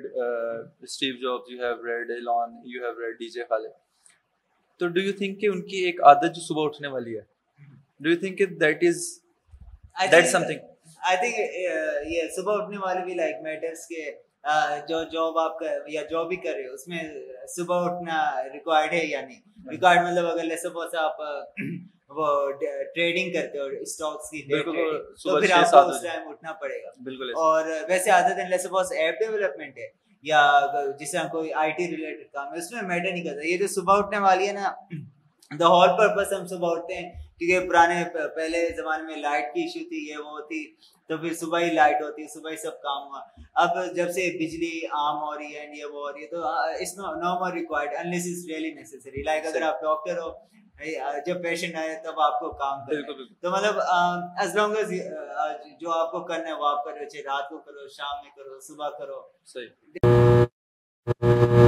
Steve Jobs, you have read Elon, you have read D J خالد, تو ڈو یو تھنک کہ ان کی ایک عادت جو صبح اٹھنے والی ہے Do you think it, that is I that's think, something? I think uh, yeah. صبح اٹھنے والے بھی like matters کے جو جاب آپ یا جاب بھی کر رہے ہو اس میں صبح اٹھنا ریکوائرڈ ہے یا نہیں ریکوائرڈ مطلب اگر صبح سے آپ وہ ٹریڈنگ کرتے ہو اسٹاکس کی تو پھر آپ کو اس ٹائم اٹھنا پڑے گا بالکل. اور ویسے آزاد سپوز ایپ ڈیولپمنٹ ہے یا جس طرح کوئی آئی ٹی ریلیٹڈ کام ہے اس میں میٹر نہیں کرتا. یہ جو صبح اٹھنے والی ہے نا دا ہول پرپز ہم صبح اٹھتے ہیں کیونکہ پرانے پہلے زمانے میں لائٹ کی ایشو تھی یہ وہ تھی تو پھر صبح ہی لائٹ ہوتی ہے صبح ہی سب کام ہوا. اب جب سے بجلی عام ہو رہی ہے یہ وہ ہو رہی ہے تو it's no more required unless it's really necessary. Like اگر آپ ڈاکٹر ہو جب پیشنٹ آئے تب آپ کو کام کرنا ہے تو مطلب as long as جو آپ کو کرنا ہے وہ آپ کرو چاہے رات کو کرو شام میں کرو صبح کرو. صحیح.